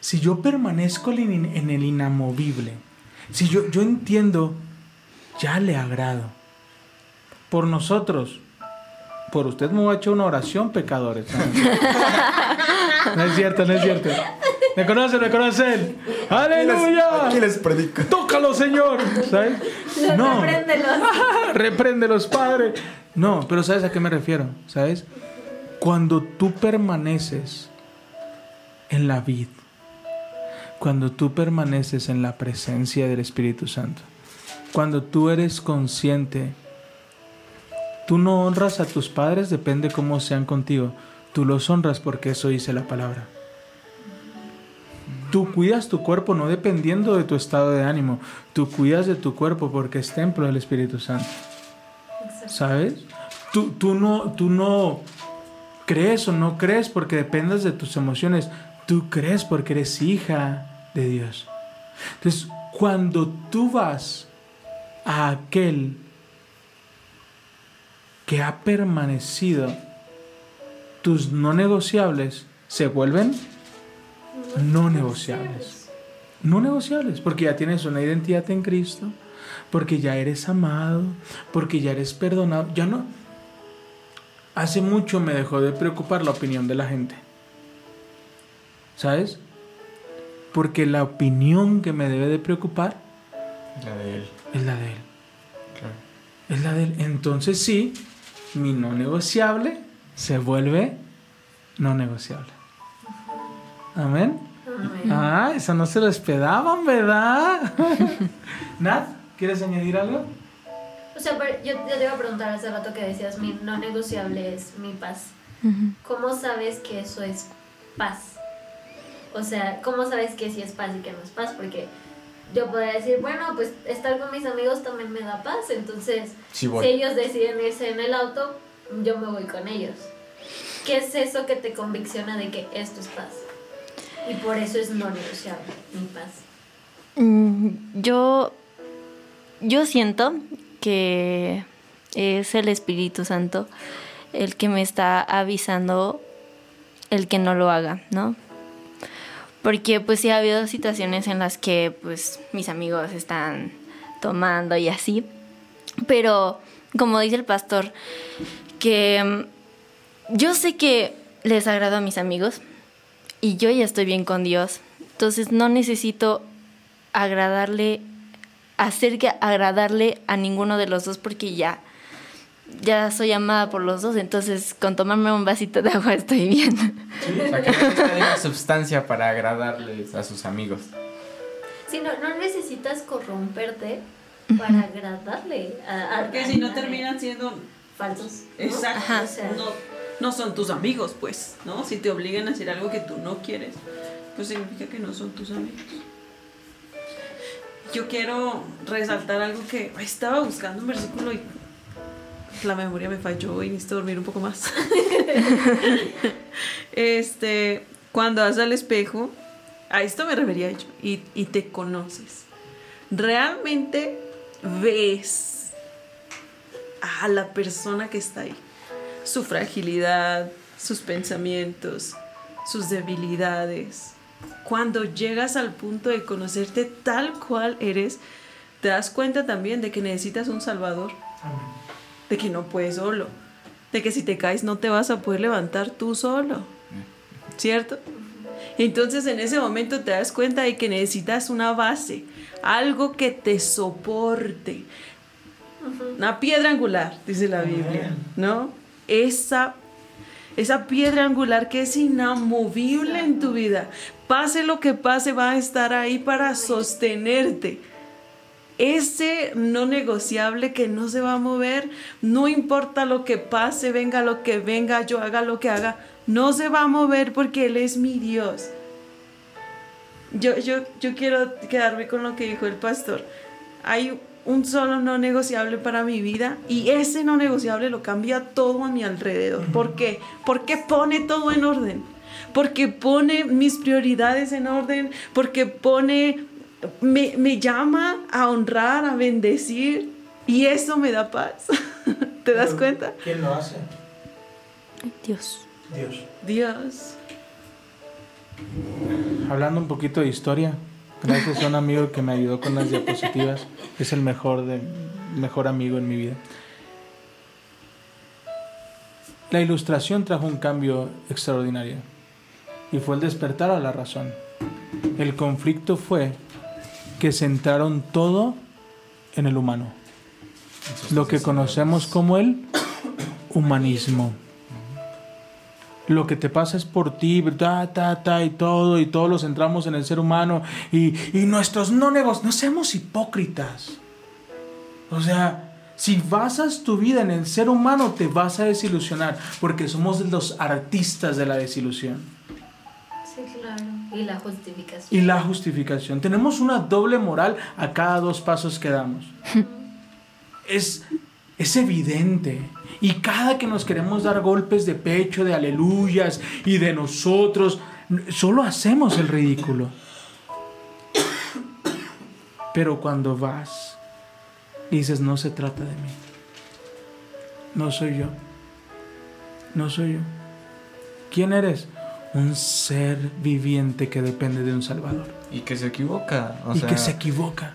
Si yo permanezco en el inamovible, si yo entiendo, ya le agrado. Por nosotros, por usted me voy a echar una oración, pecadores. No es cierto. Me conocen. ¡Aleluya! Aquí les predico. ¡Tócalo, Señor! ¿Sabes? No. Repréndelos, Padre. No, pero ¿sabes a qué me refiero? ¿Sabes? Cuando tú permaneces en la vid, cuando tú permaneces en la presencia del Espíritu Santo, cuando tú eres consciente, tú no honras a tus padres, depende cómo sean contigo. Tú los honras porque eso dice la palabra. Tú cuidas tu cuerpo no dependiendo de tu estado de ánimo. Tú cuidas de tu cuerpo porque es templo del Espíritu Santo. ¿Sabes? Tú no crees o no crees porque dependas de tus emociones. Tú crees porque eres hija de Dios. Entonces, cuando tú vas a aquel que ha permanecido, tus no negociables se vuelven no negociables. No negociables, porque ya tienes una identidad en Cristo, porque ya eres amado, porque ya eres perdonado. Ya no. Hace mucho me dejó de preocupar la opinión de la gente. ¿Sabes? Porque la opinión que me debe de preocupar es la de él. Claro. Es la de él. Entonces sí, mi no negociable se vuelve no negociable. Amén. Amén. Ah, esa no se lo esperaban, ¿verdad? Nat, ¿quieres añadir algo? O sea, yo te iba a preguntar hace rato que decías, mi no negociable es mi paz. Uh-huh. ¿Cómo sabes que eso es paz? O sea, ¿cómo sabes que sí es paz y que no es paz? Porque yo podría decir, bueno, pues estar con mis amigos también me da paz. Entonces, si ellos deciden irse en el auto, yo me voy con ellos. ¿Qué es eso que te convicciona de que esto es paz? Y por eso es no negociable, mi paz. Yo siento que es el Espíritu Santo el que me está avisando el que no lo haga, ¿no? Porque pues sí ha habido situaciones en las que pues mis amigos están tomando y así. Pero como dice el pastor, que yo sé que les agrado a mis amigos y yo ya estoy bien con Dios. Entonces no necesito agradarle a ninguno de los dos porque ya soy amada por los dos, entonces con tomarme un vasito de agua estoy bien. Sí, o sea, que no necesitas una sustancia para agradarles a sus amigos. Sí, no necesitas corromperte para agradarle. Porque si no terminan siendo falsos. Exacto. O sea, no son tus amigos, pues, ¿no? Si te obligan a hacer algo que tú no quieres, pues significa que no son tus amigos. Yo quiero resaltar algo que estaba buscando un versículo y la memoria me falló y necesito dormir un poco más. Cuando vas al espejo, a esto me refería yo, y te conoces. Realmente ves a la persona que está ahí, su fragilidad, sus pensamientos, sus debilidades. Cuando llegas al punto de conocerte tal cual eres, te das cuenta también de que necesitas un salvador. Amén. De que no puedes solo, de que si te caes no te vas a poder levantar tú solo, ¿cierto? Entonces en ese momento te das cuenta de que necesitas una base, algo que te soporte, una piedra angular, dice la Biblia, ¿no? Esa piedra angular que es inamovible en tu vida, pase lo que pase, va a estar ahí para sostenerte. Ese no negociable que no se va a mover, no importa lo que pase, venga lo que venga, yo haga lo que haga, no se va a mover porque Él es mi Dios. Yo quiero quedarme con lo que dijo el pastor. Hay un solo no negociable para mi vida y ese no negociable lo cambia todo a mi alrededor. ¿Por qué? Porque pone todo en orden, porque pone mis prioridades en orden, porque pone... Me llama a honrar, a bendecir, y eso me da paz. ¿Te das cuenta? ¿Quién lo hace? Dios. Hablando un poquito de historia, gracias a un amigo que me ayudó con las diapositivas, es el mejor amigo en mi vida. La ilustración trajo un cambio extraordinario y fue el despertar a la razón. El conflicto fue que centraron todo en el humano, lo que conocemos como el humanismo. Lo que te pasa es por ti, y todos los centramos en el ser humano, y nuestros no negociables, no seamos hipócritas. O sea, si basas tu vida en el ser humano, te vas a desilusionar, porque somos los artistas de la desilusión. Sí. Sí, claro. Y la justificación. Y la justificación. Tenemos una doble moral a cada dos pasos que damos. Es evidente. Y cada que nos queremos dar golpes de pecho, de aleluyas y de nosotros, solo hacemos el ridículo. Pero cuando vas y dices, no se trata de mí, no soy yo, no soy yo. ¿Quién eres? Un ser viviente que depende de un Salvador. Y que se equivoca. O sea, que se equivoca.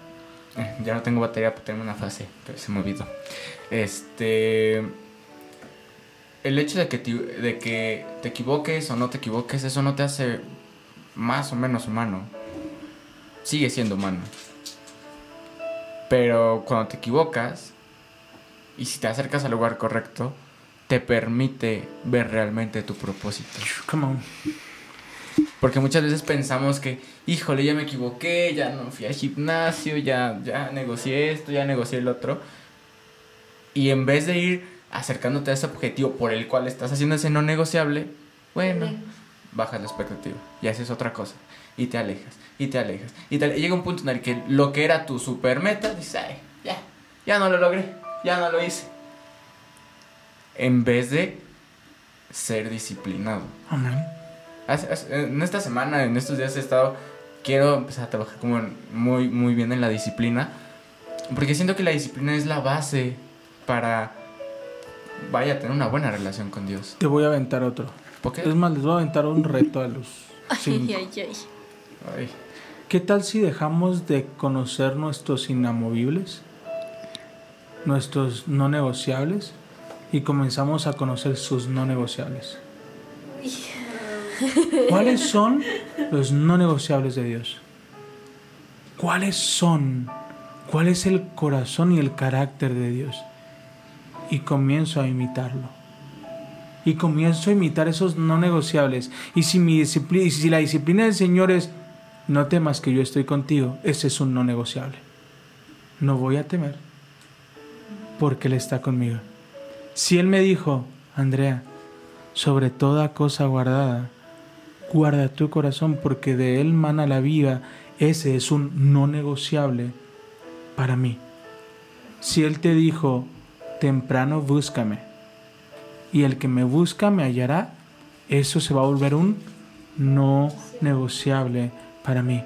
Ya no tengo batería para tener una frase, pero se me olvidó. El hecho de que te equivoques o no te equivoques, eso no te hace más o menos humano. Sigue siendo humano. Pero cuando te equivocas, y si te acercas al lugar correcto, te permite ver realmente tu propósito. Come on. Porque muchas veces pensamos que, híjole, ya me equivoqué, ya no fui al gimnasio, ya negocié esto, ya negocié el otro. Y en vez de ir acercándote a ese objetivo por el cual estás haciendo ese no negociable, bueno, bajas la expectativa y haces otra cosa. Y te alejas, y te alejas, y te alejas. Y llega un punto en el que lo que era tu super meta, dices, ay, ya no lo logré, ya no lo hice. En vez de ser disciplinado. Amén. En esta semana, en estos días quiero empezar a trabajar como muy, muy bien en la disciplina. Porque siento que la disciplina es la base para, tener una buena relación con Dios. Te voy a aventar otro. ¿Por qué? Es más, les voy a aventar un reto a los 5. Ay. ¿Qué tal si dejamos de conocer nuestros inamovibles? Nuestros no negociables. Y comenzamos a conocer sus no negociables. ¿Cuáles son los no negociables de Dios? ¿Cuáles son? ¿Cuál es el corazón y el carácter de Dios? Y comienzo a imitarlo. Y comienzo a imitar esos no negociables. Y si la disciplina del Señor es, no temas que yo estoy contigo, ese es un no negociable. No voy a temer, porque Él está conmigo. Si Él me dijo, Andrea, sobre toda cosa guardada, guarda tu corazón porque de Él mana la vida, ese es un no negociable para mí. Si Él te dijo, temprano búscame, y el que me busca me hallará, eso se va a volver un no negociable para mí.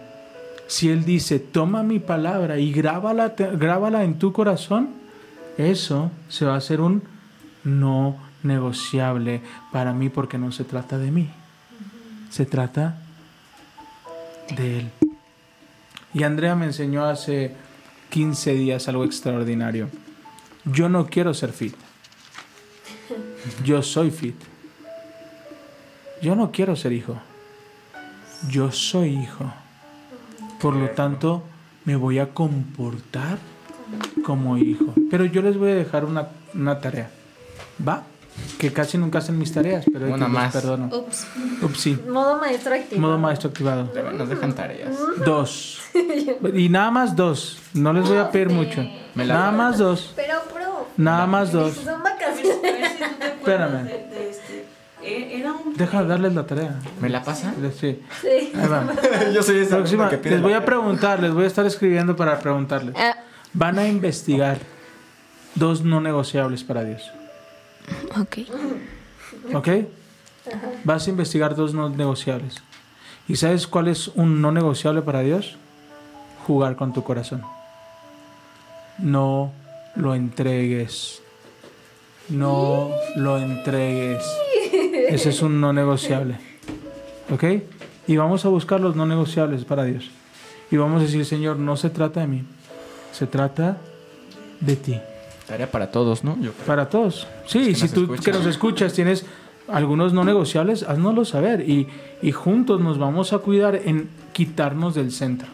Si Él dice, toma mi palabra y grábala en tu corazón, eso se va a hacer un no negociable para mí, porque no se trata de mí, se trata de Él. Y Andrea me enseñó hace 15 días algo extraordinario. Yo no quiero ser fit, yo soy fit. Yo no quiero ser hijo, yo soy hijo. Por lo tanto, me voy a comportar como hijo. Pero yo les voy a dejar una tarea. ¿Va? Que casi nunca hacen mis tareas, pero una más. Perdono. Ups. Modo maestro activado. Luego nos dejan tareas. 2. Y nada más 2. No les voy a pedir mucho. Nada más 2. Pero, bro. Nada más 2. Son vacaciones. Espérame. Deja de darles la tarea. ¿Me la pasan? Sí. Ahí va. Yo soy esa próxima. Les voy a preguntar, les voy a estar escribiendo para preguntarles. Van a investigar 2 no negociables para Dios. Ok. Vas a investigar 2 no negociables. ¿Y sabes cuál es un no negociable para Dios? Jugar con tu corazón. No lo entregues. No lo entregues. Ese es un no negociable. ¿Ok? Y vamos a buscar los no negociables para Dios. Y vamos a decir, Señor, no se trata de mí, se trata de ti. Tarea para todos, ¿no? Para todos. Sí, si tú que nos escuchas tienes algunos no negociables, haznoslo saber y juntos nos vamos a cuidar en quitarnos del centro.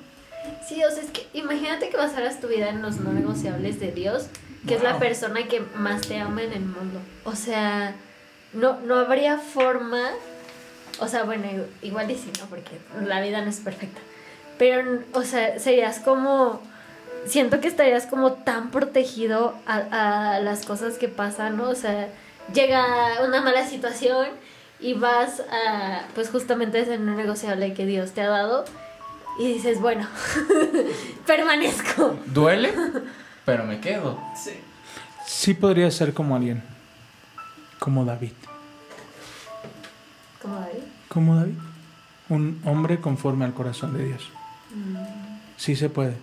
Sí, o sea, es que imagínate que basaras tu vida en los no negociables de Dios, que es la persona que más te ama en el mundo. O sea, no habría forma, o sea, bueno, igual y sí, ¿no? Porque la vida no es perfecta. Pero, o sea, serías como... Siento que estarías como tan protegido a las cosas que pasan, ¿no? O sea, llega una mala situación y vas a, pues justamente es en un negociable que Dios te ha dado y dices, bueno, permanezco. Duele, pero me quedo. Sí. Sí podría ser como alguien, como David. ¿Como David? Como David, un hombre conforme al corazón de Dios. Sí se puede.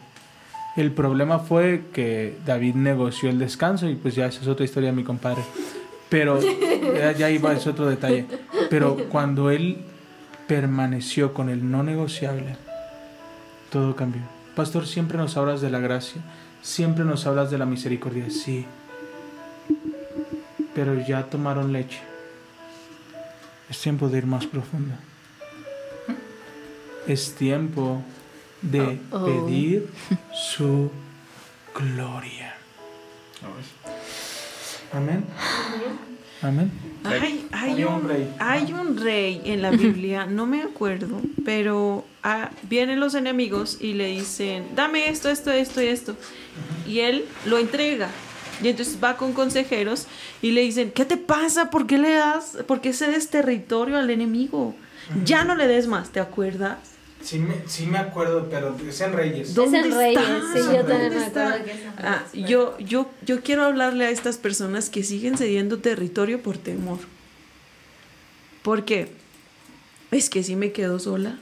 El problema fue que David negoció el descanso y pues ya esa es otra historia de mi compadre. Pero ya iba, es otro detalle. Pero cuando él permaneció con el no negociable, todo cambió. Pastor, siempre nos hablas de la gracia, siempre nos hablas de la misericordia. Sí, pero ya tomaron leche. Es tiempo de ir más profundo. Es tiempo de pedir su gloria. Amén. Amén. Hay un rey en la Biblia, no me acuerdo, pero vienen los enemigos y le dicen, dame esto, esto, esto y esto. Y él lo entrega. Y entonces va con consejeros y le dicen, ¿qué te pasa? ¿Por qué le das? ¿Por qué cedes territorio al enemigo? Ya no le des más, ¿te acuerdas? Sí me acuerdo, pero es en Reyes. ¿Dónde es en Reyes? Sí, yo también me acuerdo que es en Reyes. Yo quiero hablarle a estas personas que siguen cediendo territorio por temor. ¿Por qué? Es que sí me quedo sola.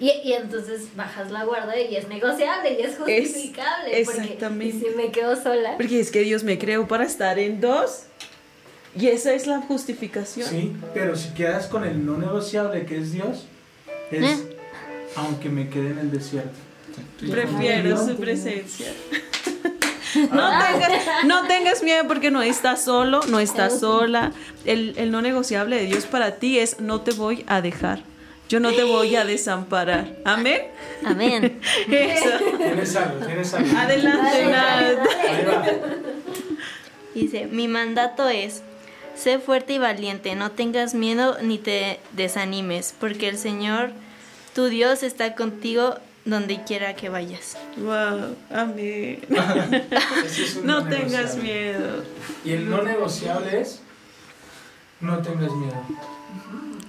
Y entonces bajas la guarda y es negociable y es justificable. Exactamente. Porque, y si me quedo sola. Porque es que Dios me creó para estar en dos. Y esa es la justificación. Sí, pero si quedas con el no negociable que es Dios, es aunque me quede en el desierto. Prefiero su presencia. No tengas miedo porque no estás solo, no estás sola. El no negociable de Dios para ti es no te voy a dejar. Yo no te voy a desamparar. Amén. Amén. Eso. Tienes algo. Adelante, dale. Dice, mi mandato es, sé fuerte y valiente, no tengas miedo ni te desanimes, porque el Señor, tu Dios, está contigo donde quiera que vayas. Wow, amén. No tengas miedo. Y el no negociable es, no tengas miedo.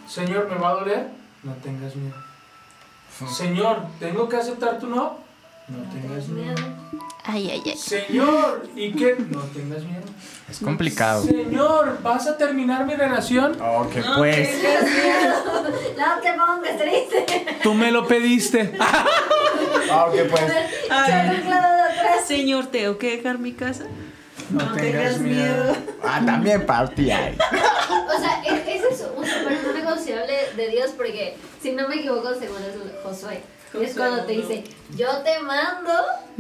Señor, ¿me va a doler? No tengas miedo. Señor, ¿tengo que aceptar tu no? No tengas miedo. Ay. Señor, ¿y qué? No tengas miedo. Es complicado. Señor, ¿vas a terminar mi relación? Oh, que no, pues. No tengas miedo. No te pongas triste. Tú me lo pediste. Oh, que pues. Señor, ¿tengo que dejar mi casa? No tengas miedo. Ah, también partí ahí. O sea, ese es un super no negociable de Dios porque, si no me equivoco, según es Josué. Y es cuando te dice, yo te mando,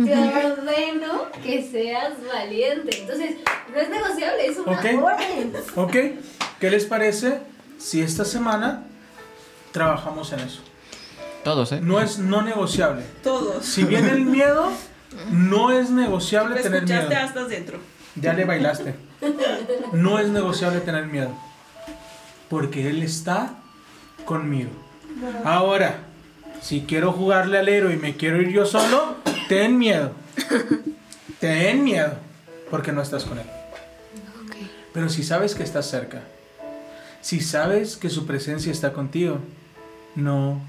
te ordeno que seas valiente. Entonces, no es negociable, es una orden. Okay. ¿Qué les parece si esta semana trabajamos en eso? Todos, ¿eh? No es no negociable. Todos. Si viene el miedo, no es negociable tener miedo. Escuchaste hasta dentro. Ya le bailaste. No es negociable tener miedo. Porque Él está conmigo. Ahora, si quiero jugarle al héroe y me quiero ir yo solo, ten miedo. Ten miedo. Porque no estás con él. Okay. Pero si sabes que estás cerca, si sabes que su presencia está contigo, no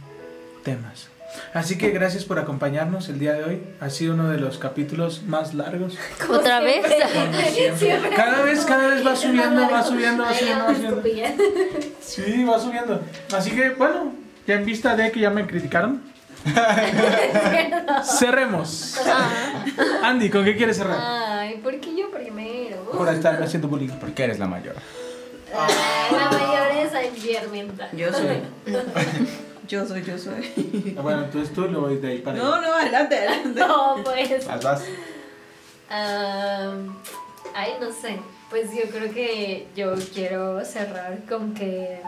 temas. Así que gracias por acompañarnos el día de hoy. Ha sido uno de los capítulos más largos. ¿Otra vez? Cada vez va subiendo. Sí, va subiendo. Así que, bueno, ya en vista de que ya me criticaron, cerremos. Andy, ¿con qué quieres cerrar? Ay, ¿por qué yo primero? Por estar haciendo bullying. Porque eres la mayor. La mayor es Angie Armenta. Yo soy. Bueno, entonces tú lo voy de ahí para allá. No, adelante. No, pues. Vas. Ay, no sé. Pues yo creo que yo quiero cerrar con que,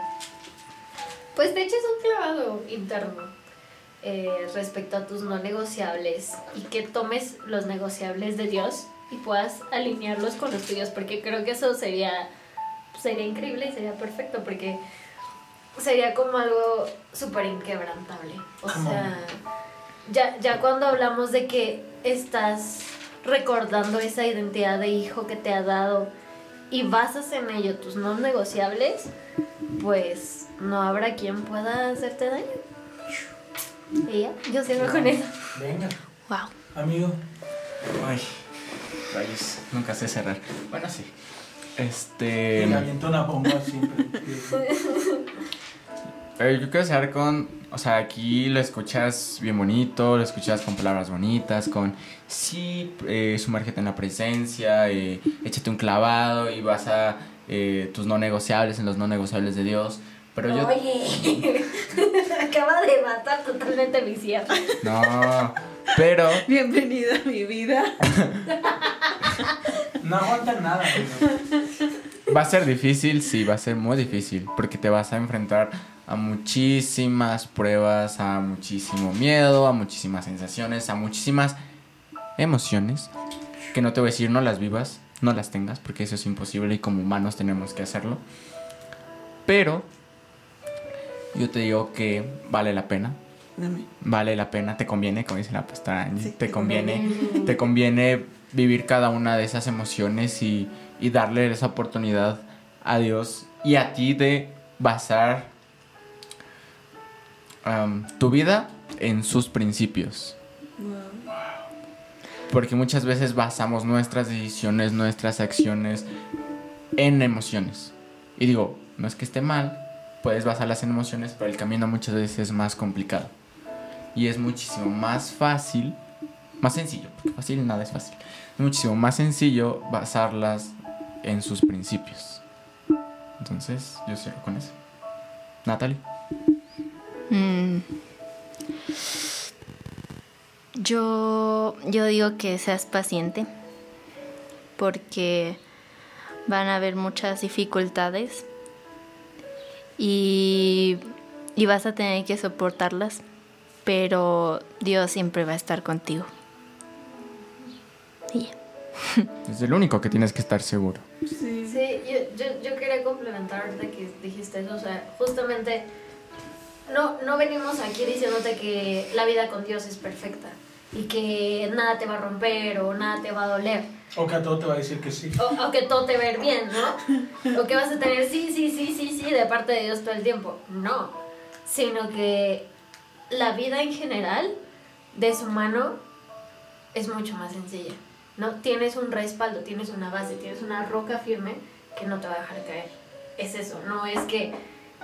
pues te eches un clavado interno respecto a tus no negociables y que tomes los negociables de Dios y puedas alinearlos con los tuyos, porque creo que eso sería increíble y sería perfecto, porque sería como algo súper inquebrantable. O sea, ya cuando hablamos de que estás recordando esa identidad de hijo que te ha dado y basas en ello tus no negociables, pues no habrá quien pueda hacerte daño. Y ya, yo cierro con eso. Venga. Wow. Amigo. Ay, rayos, nunca sé cerrar. Bueno, sí. Me aviento una bomba siempre. Yo quiero cerrar con... O sea, aquí lo escuchas bien bonito, lo escuchas con palabras bonitas, con... Sí, sumérgete en la presencia, échate un clavado y vas a tus no negociables, en los no negociables de Dios. Pero yo... Oye, acaba de matar totalmente mi cierre. No, pero... Bienvenida a mi vida. No aguanta nada, amigo. Va a ser difícil, sí, va a ser muy difícil, porque te vas a enfrentar a muchísimas pruebas, a muchísimo miedo, a muchísimas sensaciones, a muchísimas emociones, que no te voy a decir no las vivas, no las tengas, porque eso es imposible y como humanos tenemos que hacerlo. Pero yo te digo que vale la pena. Vale la pena, te conviene, como dice la pastora Angie, sí, te conviene vivir cada una de esas emociones y darle esa oportunidad a Dios y a ti de basar tu vida en sus principios. Wow. Porque muchas veces basamos nuestras decisiones, nuestras acciones en emociones. Y digo, no es que esté mal, puedes basarlas en emociones, pero el camino muchas veces es más complicado. Y es muchísimo más fácil, más sencillo, porque fácil nada es fácil. Es muchísimo más sencillo basarlas en sus principios. Entonces, yo cierro con eso. Natalie. Yo digo que seas paciente, porque van a haber muchas dificultades y vas a tener que soportarlas, pero Dios siempre va a estar contigo. Yeah. Es el único que tienes que estar seguro. Sí, sí, yo quería complementar ahorita que dijiste eso, o sea, justamente... No venimos aquí diciéndote que la vida con Dios es perfecta y que nada te va a romper o nada te va a doler. O que a todo te va a decir que sí. O que todo te va a ir bien, ¿no? O que vas a tener sí de parte de Dios todo el tiempo. No, sino que la vida en general de su mano es mucho más sencilla, ¿no? Tienes un respaldo, tienes una base, tienes una roca firme que no te va a dejar caer. Es eso, no es que...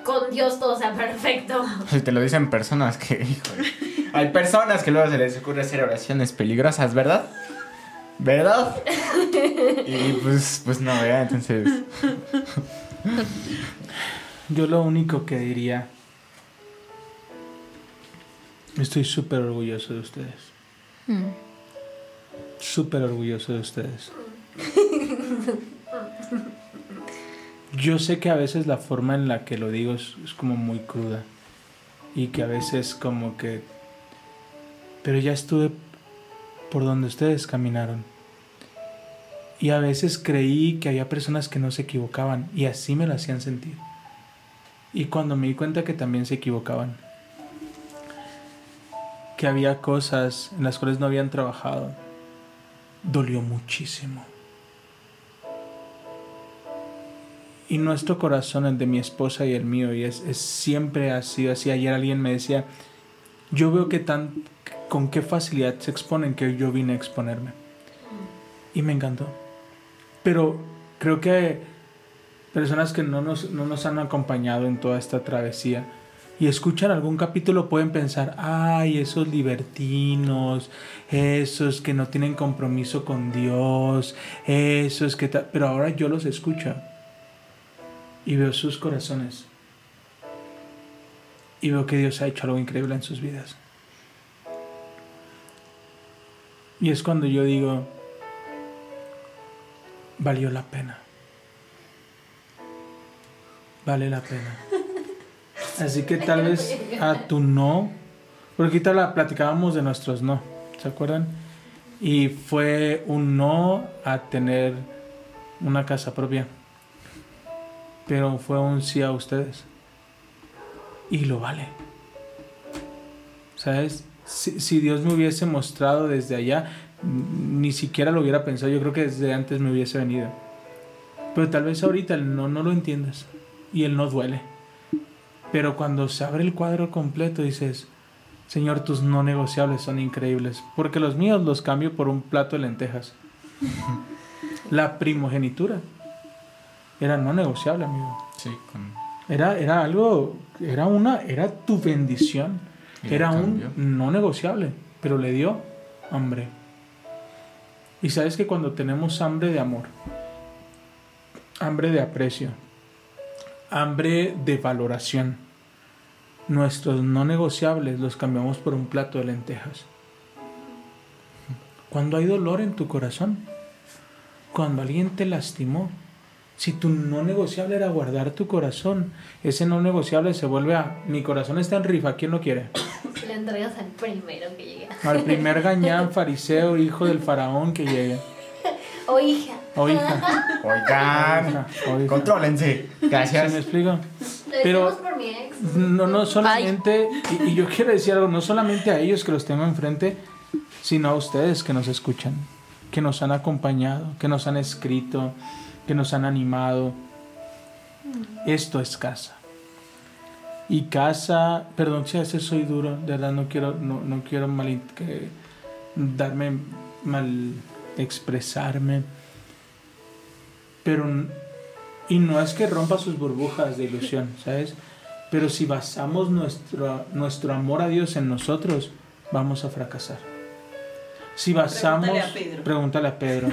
con Dios todo sea perfecto. Si te lo dicen personas que, híjole, hay personas que luego se les ocurre hacer oraciones peligrosas, ¿verdad? ¿Verdad? Y pues no, ¿verdad? Entonces yo lo único que diría, estoy súper orgulloso de ustedes. Súper orgulloso de ustedes. Yo sé que a veces la forma en la que lo digo es como muy cruda y que a veces como que... Pero ya estuve por donde ustedes caminaron y a veces creí que había personas que no se equivocaban y así me lo hacían sentir. Y cuando me di cuenta que también se equivocaban, que había cosas en las cuales no habían trabajado, dolió muchísimo. Y nuestro corazón, el de mi esposa y el mío, y es siempre ha sido así. Ayer alguien me decía, yo veo que con qué facilidad se exponen, que yo vine a exponerme. Y me encantó. Pero creo que personas que no nos han acompañado en toda esta travesía y escuchan algún capítulo pueden pensar, ay, esos libertinos, esos que no tienen compromiso con Dios, esos que... Pero ahora yo los escucho. Y veo sus corazones. Y veo que Dios ha hecho algo increíble en sus vidas. Y es cuando yo digo, valió la pena. Vale la pena. Así que tal vez a tu no, porque ahorita platicábamos de nuestros no, ¿se acuerdan? Y fue un no a tener una casa propia. Pero fue un sí a ustedes. Y lo vale. ¿Sabes? Si Dios me hubiese mostrado desde allá, ni siquiera lo hubiera pensado. Yo creo que desde antes me hubiese venido. Pero tal vez ahorita no lo entiendas. y él no duele. Pero cuando se abre el cuadro completo dices, Señor, tus no negociables son increíbles, porque los míos los cambio por un plato de lentejas. La primogenitura era no negociable, amigo. Sí, era algo, era tu bendición, era un no negociable, pero le dio hambre. Y sabes que cuando tenemos hambre de amor, hambre de aprecio, hambre de valoración, nuestros no negociables los cambiamos por un plato de lentejas. Cuando hay dolor en tu corazón, cuando alguien te lastimó, si tu no negociable era guardar tu corazón, ese no negociable se vuelve a mi corazón está en rifa, ¿quién lo quiere? Lo entregas al primero que llegue. Al primer gañán, fariseo, hijo del faraón que llegue. O hija. O hija. Oigan, contrólense. Gracias. ¿Sí me explico? Pero por mi ex. No solamente, y yo quiero decir algo, no solamente a ellos que los tengo enfrente, sino a ustedes que nos escuchan, que nos han acompañado, que nos han escrito, que nos han animado. Esto es casa. Y casa, perdón si a veces soy duro, de verdad no quiero expresarme, pero y no es que rompa sus burbujas de ilusión, ¿sabes? Pero si basamos nuestro amor a Dios en nosotros, vamos a fracasar. Si basamos, pregúntale a Pedro,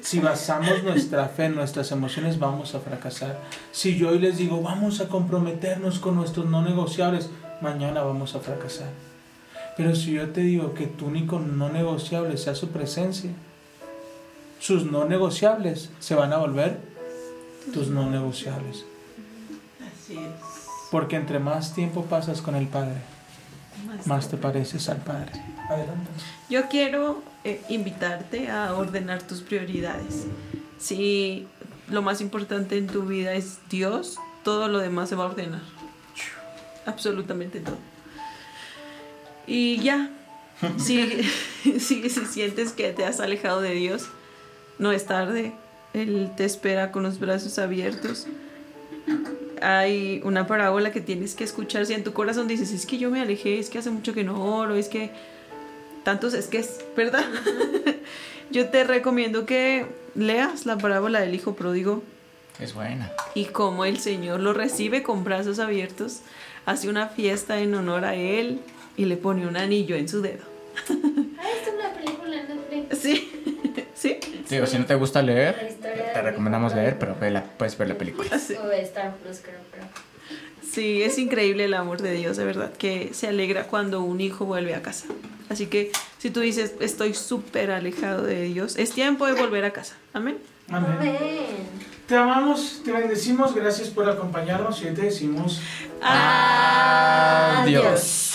si basamos nuestra fe en nuestras emociones, vamos a fracasar. Si yo hoy les digo, vamos a comprometernos con nuestros no negociables, mañana vamos a fracasar. Pero si yo te digo que tu único no negociable sea su presencia, sus no negociables se van a volver tus no negociables. Así es. Porque entre más tiempo pasas con el Padre, más te pareces al Padre. Adelante. Yo quiero invitarte a ordenar tus prioridades. Si lo más importante en tu vida es Dios, todo lo demás se va a ordenar. Absolutamente todo. Y ya, si sientes que te has alejado de Dios, no es tarde. Él te espera con los brazos abiertos. Hay una parábola que tienes que escuchar. Si en tu corazón dices, es que yo me alejé, es que hace mucho que no oro, es que tantos es que es, ¿verdad? Yo te recomiendo que leas la parábola del hijo pródigo. Es buena. Y cómo el Señor lo recibe con brazos abiertos, hace una fiesta en honor a él y le pone un anillo en su dedo. Ah, esta es una película en Netflix. Sí. Digo, si no te gusta leer, te recomendamos leer, pero puedes ver la película. Sí. Sí, es increíble el amor de Dios, de verdad, que se alegra cuando un hijo vuelve a casa. Así que si tú dices, estoy súper alejado de Dios, es tiempo de volver a casa. Amén. Amén. Te amamos, te bendecimos, gracias por acompañarnos y te decimos adiós.